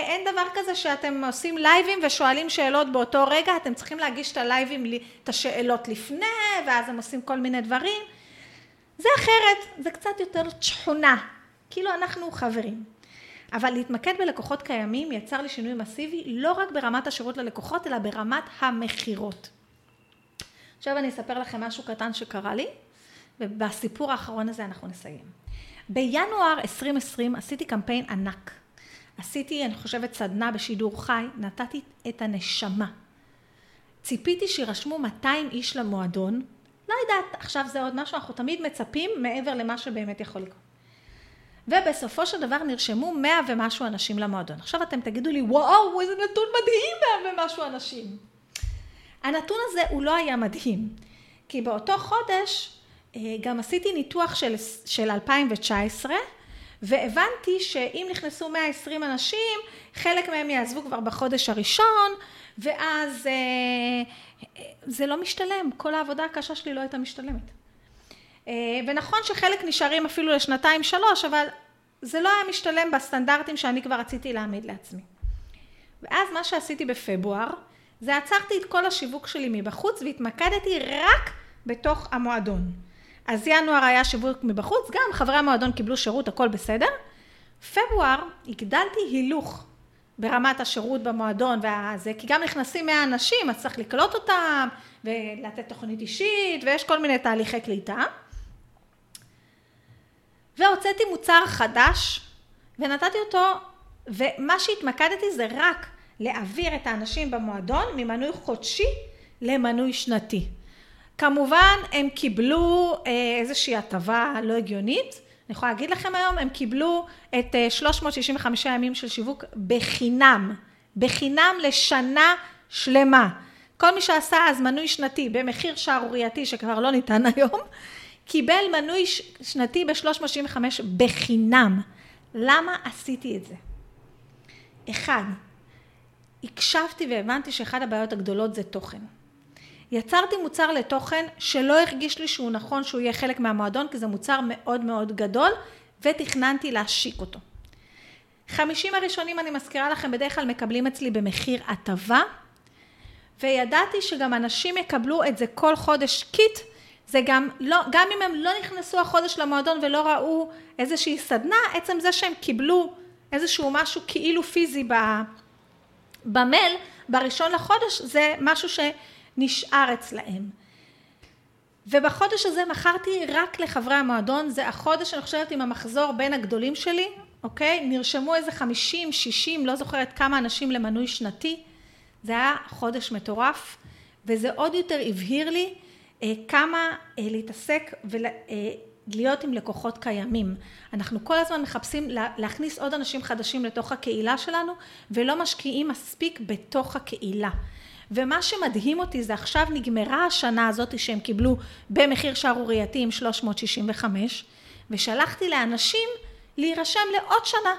אין דבר כזה שאתם עושים לייבים ושואלים שאלות באותו רגע. אתם צריכים להגיש את הלייבים, את השאלות לפני, ואז הם עושים כל מיני דברים. זה אחרת. זה קצת יותר שכונה. כאילו אנחנו חברים. אבל להתמקד בלקוחות קיימים יצר לי שינוי מסיבי, לא רק ברמת השירות ללקוחות, אלא ברמת המחירות. עכשיו אני אספר לכם משהו קטן שקרה לי, ובסיפור האחרון הזה אנחנו נסיים. בינואר עשרים עשרים עשיתי קמפיין ענק. עשיתי, אני חושבת, סדנה בשידור חי, נתתי את הנשמה. ציפיתי שירשמו מאתיים איש למועדון. לא יודעת, עכשיו זה עוד משהו, אנחנו תמיד מצפים מעבר למה שבאמת יכול לקרות. ובסופו של דבר נרשמו מאה ומשהו אנשים למועדון. עכשיו אתם תגידו לי, וואו, איזה נתון מדהים, מאה ומשהו אנשים. הנתון הזה הוא לא היה מדהים, כי באותו חודש גם עשיתי ניתוח של, של אלפיים תשע עשרה, והבנתי שאם נכנסו מאה ועשרים אנשים, חלק מהם יעזבו כבר בחודש הראשון, ואז זה לא משתלם, כל העבודה הקשה שלי לא הייתה משתלמת. ונכון שחלק נשארים אפילו לשנתיים שלוש, אבל זה לא היה משתלם בסטנדרטים שאני כבר רציתי להעמיד לעצמי. ואז מה שעשיתי בפברואר, זה עצרתי את כל השיווק שלי מבחוץ, והתמקדתי רק בתוך המועדון. אז ינואר היה שיווק מבחוץ, גם חברי המועדון קיבלו שירות, הכל בסדר. פברואר הגדלתי הילוך ברמת השירות במועדון, והזה, כי גם נכנסים מאה אנשים, אז צריך לקלוט אותם, ולתת תוכנית אישית, ויש כל מיני תהליכי קליטה. והוצאתי מוצר חדש, ונתתי אותו, ומה שהתמקדתי זה רק להעביר את האנשים במועדון ממנוי חודשי למנוי שנתי. כמובן הם קיבלו איזושהי הטבה לא הגיונית, אני יכולה להגיד לכם היום, הם קיבלו את שלוש מאות שישים וחמישה ימים של שיווק בחינם, בחינם לשנה שלמה. כל מי שעשה אז מנוי שנתי במחיר שערורייתי שכבר לא ניתן היום, קיבל מנוי שנתי ב-שלוש מאות שישים וחמישה בחינם. למה עשיתי את זה? אחד, הקשבתי והבנתי שאחד הבעיות הגדולות זה תוכן. יצרתי מוצר לתוכן שלא הרגיש לי שהוא נכון שהוא יהיה חלק מהמועדון, כי זה מוצר מאוד מאוד גדול, ותכננתי להשיק אותו. חמישים הראשונים, אני מזכירה לכם, בדרך כלל מקבלים אצלי במחיר הטבה, וידעתי שגם אנשים יקבלו את זה כל חודש קיט, זה גם, לא, גם אם הם לא נכנסו החודש למועדון ולא ראו איזושהי סדנה, עצם זה שהם קיבלו איזשהו משהו כאילו פיזי במועדון, במייל, בראשון לחודש, זה משהו שנשאר אצלהם. ובחודש הזה מכרתי רק לחברי המועדון, זה החודש, אני חושבת, עם המחזור בין הגדולים שלי, אוקיי? נרשמו איזה חמישים, שישים, לא זוכרת כמה אנשים למנוי שנתי, זה היה חודש מטורף, וזה עוד יותר הבהיר לי כמה להתעסק ולהיות עם לקוחות קיימים. אנחנו כל הזמן מחפשים להכניס עוד אנשים חדשים לתוך הקהילה שלנו, ולא משקיעים מספיק בתוך הקהילה. ומה שמדהים אותי זה עכשיו נגמרה השנה הזאת שהם קיבלו במחיר שערורייתי עם שלוש מאות שישים וחמש, ושלחתי לאנשים להירשם לעוד שנה.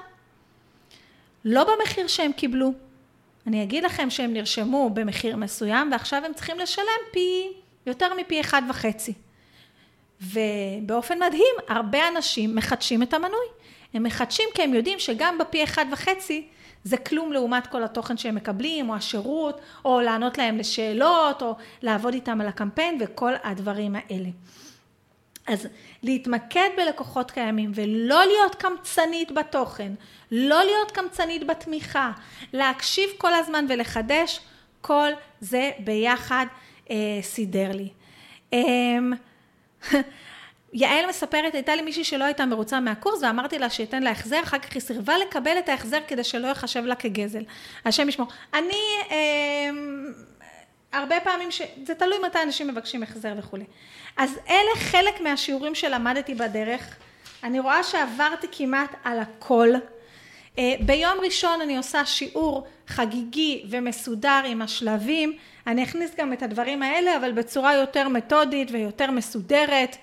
לא במחיר שהם קיבלו. אני אגיד לכם שהם נרשמו במחיר מסוים, ועכשיו הם צריכים לשלם פי, יותר מפי אחד וחצי. ובאופן מדהים, הרבה אנשים מחדשים את המנוי. הם מחדשים כי הם יודעים שגם בפי אחד וחצי, זה כלום לעומת כל התוכן שהם מקבלים, או השירות, או לענות להם לשאלות, או לעבוד איתם על הקמפיין, וכל הדברים האלה. אז להתמקד בלקוחות קיימים, ולא להיות קמצנית בתוכן, לא להיות קמצנית בתמיכה, להקשיב כל הזמן ולחדש, כל זה ביחד אה, סידר לי. אה, יעל מספרת, הייתה לי מישהי שלא הייתה מרוצה מהקורס, ואמרתי לה שיתן לה החזר, אחר כך היא סירבה לקבל את ההחזר, כדי שלא יחשב לה כגזל. השם ישמור. אני, אה, הרבה פעמים, ש... זה תלוי מתי אנשים מבקשים החזר וכו'. אז אלה חלק מהשיעורים שלמדתי בדרך. אני רואה שעברתי כמעט על הכל. ביום ראשון אני עושה שיעור חגיגי ומסודר עם השלבים. אני אכניס גם את הדברים האלה, אבל בצורה יותר מתודית ויותר מסודרת.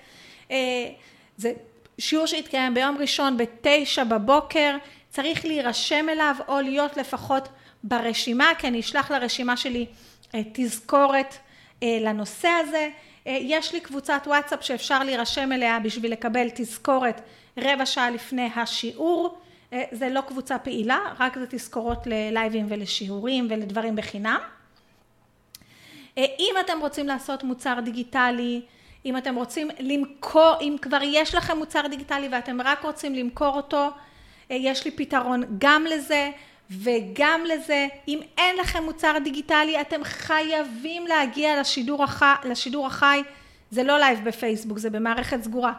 זה שיעור שהתקיים ביום ראשון בתשע בבוקר. צריך להירשם אליו או להיות לפחות ברשימה, כי אני אשלח לרשימה שלי תזכורת לנושא הזה. יש לי קבוצת וואטסאפ שאפשר להירשם אליה בשביל לקבל תזכורת רבע שעה לפני השיעור. זה לא קבוצה פעילה, רק זה תזכורות ללייבים ולשיעורים ולדברים בחינם. אם אתם רוצים לעשות מוצר דיגיטלי, אם אתם רוצים למכור, אם כבר יש לכם מוצר דיגיטלי ואתם רק רוצים למכור אותו, יש לי פתרון גם לזה וגם לזה. אם אין לכם מוצר דיגיטלי, אתם חייבים להגיע לשידור החי, לשידור החי. זה לא לייב בפייסבוק, זה במערכת סגורה.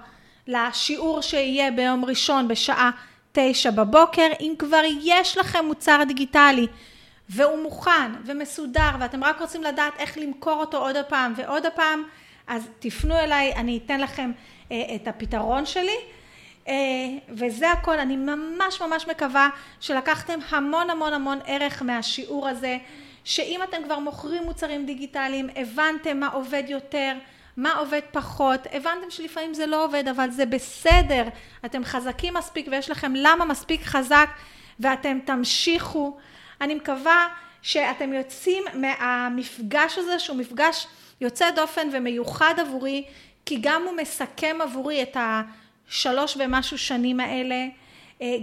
לשיעור שיהיה ביום ראשון בשעה תשע בבוקר. אם כבר יש לכם מוצר דיגיטלי והוא מוכן ומסודר, ואתם רק רוצים לדעת איך למכור אותו עוד הפעם ועוד הפעם, אז תפנו אליי, אני אתן לכם אה, את הפתרון שלי. וזה הכל. אני ממש ממש מקווה שלקחתם המון המון המון ערך מהשיעור הזה, שאם אתם כבר מוכרים מוצרים דיגיטליים, הבנתם מה עובד יותר, מה עובד פחות, הבנתם שלפעמים זה לא עובד, אבל זה בסדר, אתם חזקים מספיק ויש לכם למה מספיק חזק, ואתם תמשיכו. אני מקווה שאתם יוצאים מהמפגש הזה, שהוא מפגש יוצא דופן ומיוחד עבורי, כי גם הוא מסכם עבורי את ה... שלוש ומשהו שנים האלה.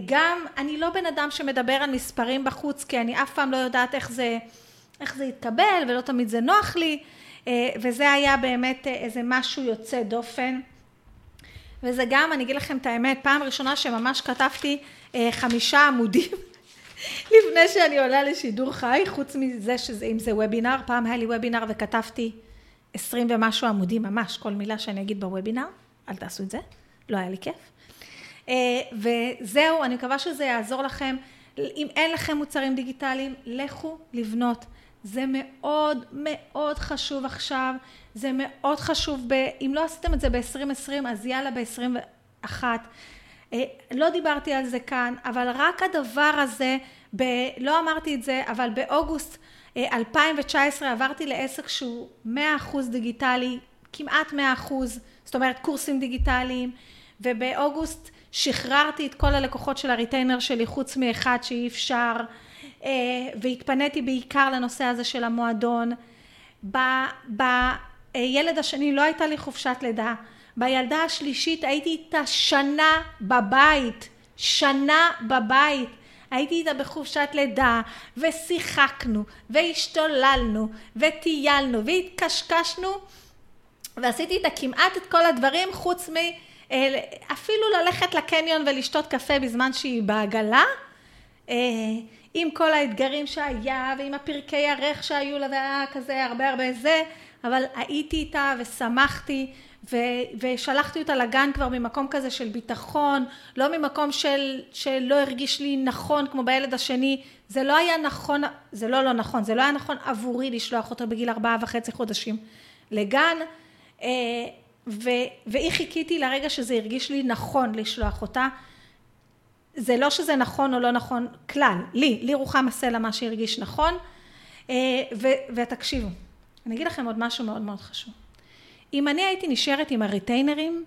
גם אני לא בן אדם שמדבר על מספרים בחוץ, כי אני אף פעם לא יודעת איך זה, איך זה יתקבל, ולא תמיד זה נוח לי, וזה היה באמת איזה משהו יוצא דופן. וזה גם, אני אגיד לכם את האמת, פעם ראשונה שממש כתבתי חמישה עמודים, לפני שאני עולה לשידור חי, חוץ מזה שזה, אם זה וובינר, פעם היה לי וובינר וכתבתי עשרים ומשהו עמודים, ממש כל מילה שאני אגיד בוובינר, אל תעשו את זה. לא היה לי כיף. וזהו, אני מקווה שזה יעזור לכם. אם אין לכם מוצרים דיגיטליים, לכו לבנות. זה מאוד מאוד חשוב עכשיו. זה מאוד חשוב. ב... אם לא עשיתם את זה ב-עשרים עשרים, אז יאללה ב-עשרים ואחת. לא דיברתי על זה כאן, אבל רק הדבר הזה, ב... לא אמרתי את זה, אבל באוגוסט אלפיים תשע עשרה עברתי לעסק שהוא מאה אחוז דיגיטלי, כמעט מאה אחוז, זאת אומרת קורסים דיגיטליים, ובאוגוסט שחררתי את כל הלקוחות של הריטיינר שלי, חוץ מאחד שאי אפשר, והתפניתי בעיקר לנושא הזה של המועדון. בילד השני לא הייתה לי חופשת לידה, בילדה השלישית הייתי איתה שנה בבית, שנה בבית, הייתי איתה בחופשת לידה, ושיחקנו, והשתוללנו, וטיילנו, והתקשקשנו, ועשיתי איתה כמעט את כל הדברים, חוץ מ... אפילו ללכת לקניון ולשתות קפה בזמן שהיא בעגלה, עם כל האתגרים שהיה, ועם הפרקי הרך שהיו לה, כזה הרבה הרבה זה, אבל הייתי איתה ושמחתי ו- ושלחתי אותה לגן כבר ממקום כזה של ביטחון, לא ממקום של, שלא הרגיש לי נכון כמו בילד השני. זה לא היה נכון, זה לא לא נכון, זה לא היה נכון עבורי לשלוח אותה בגיל ארבעה וחצי חודשים לגן, ו- ואי חיכיתי לרגע שזה הרגיש לי נכון לשלוח אותה. זה לא שזה נכון או לא נכון כלל, לי, לי רוחה מסלה מה שהרגיש נכון, ו- ותקשיבו, אני אגיד לכם עוד משהו מאוד מאוד חשוב. אם אני הייתי נשארת עם הריטיינרים,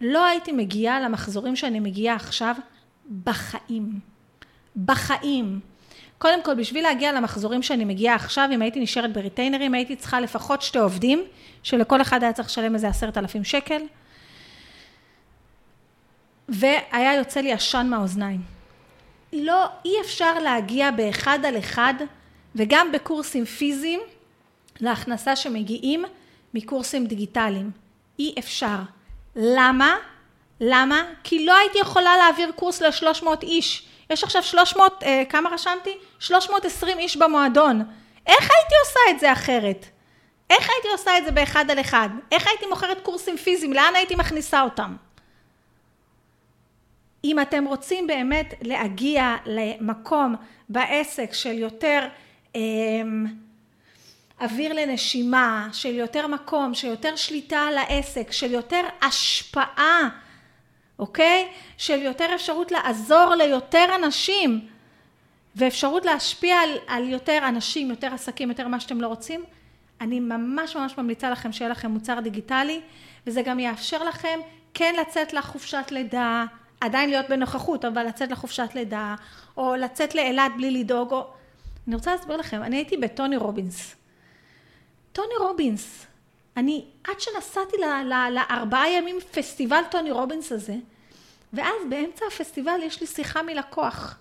לא הייתי מגיעה למחזורים שאני מגיעה עכשיו בחיים. בחיים. קודם כל, בשביל להגיע למחזורים שאני מגיעה עכשיו, אם הייתי נשארת בריטיינרים, הייתי צריכה לפחות שתי עובדים, שלכל אחד היה צריך לשלם איזה עשרת אלפים שקל, והיה יוצא לי עשן מהאוזניים. לא, אי אפשר להגיע באחד על אחד, וגם בקורסים פיזיים, להכנסה שמגיעים, מקורסים דיגיטליים. אי אפשר. למה? למה? כי לא הייתי יכולה להעביר קורס ל-שלוש מאות איש. יש עכשיו שלוש מאות, אה, כמה רשמתי? שלוש מאות ועשרים איש במועדון. איך הייתי עושה את זה אחרת? איך הייתי עושה את זה באחד על אחד? איך הייתי מוכרת קורסים פיזיים? לאן הייתי מכניסה אותם? אם אתם רוצים באמת להגיע למקום בעסק של יותר... אה, אוויר לנשימה, של יותר מקום, של יותר שליטה על העסק, של יותר השפעה, אוקיי? של יותר אפשרות לעזור ליותר אנשים, ואפשרות להשפיע על, על יותר אנשים, יותר עסקים, יותר מה שאתם לא רוצים. אני ממש ממש ממליצה לכם שיהיה לכם מוצר דיגיטלי, וזה גם יאפשר לכם כן לצאת לחופשת לידה, עדיין להיות בנוכחות, אבל לצאת לחופשת לידה, או לצאת לאילת בלי לדאוג, או... אני רוצה להסביר לכם, אני הייתי בטוני רובינס, טוני רובינס, אני, עד שנסעתי לארבעה ימים פסטיבל טוני רובינס הזה, ואז באמצע הפסטיבל יש לי שיחה מלקוח.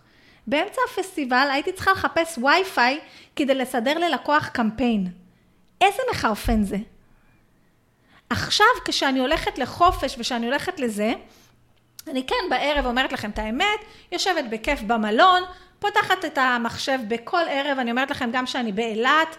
באמצע הפסטיבל הייתי צריכה לחפש וי-פיי כדי לסדר ללקוח קמפיין. איזה מחרפן זה? עכשיו כשאני הולכת לחופש ושאני הולכת לזה, אני כן בערב אומרת לכם את האמת, יושבת בכיף במלון, פותחת את המחשב בכל ערב, אני אומרת לכם גם שאני באילת,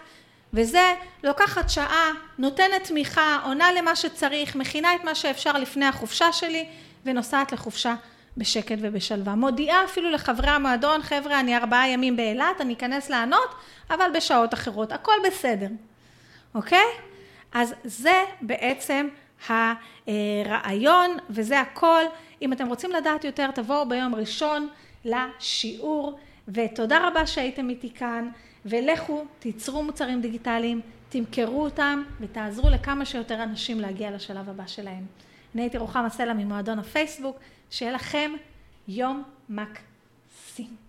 וזה לוקחת שעה, נותנת תמיכה, עונה למה שצריך, מכינה את מה שאפשר לפני החופשה שלי, ונוסעת לחופשה בשקט ובשלווה. מודיעה אפילו לחברי המועדון, חבר'ה, אני ארבעה ימים באילת, אני אכנס לענות, אבל בשעות אחרות, הכל בסדר. אוקיי? אז זה בעצם הרעיון, וזה הכל. אם אתם רוצים לדעת יותר, תבואו ביום ראשון לשיעור, ותודה רבה שהייתם איתי כאן. ולכו, תיצרו מוצרים דיגיטליים, תמכרו אותם ותעזרו לכמה שיותר אנשים להגיע לשלב הבא שלהם. אני הייתי רוחה מסלה ממועדון הפייסבוק, שיהיה לכם יום מקסים.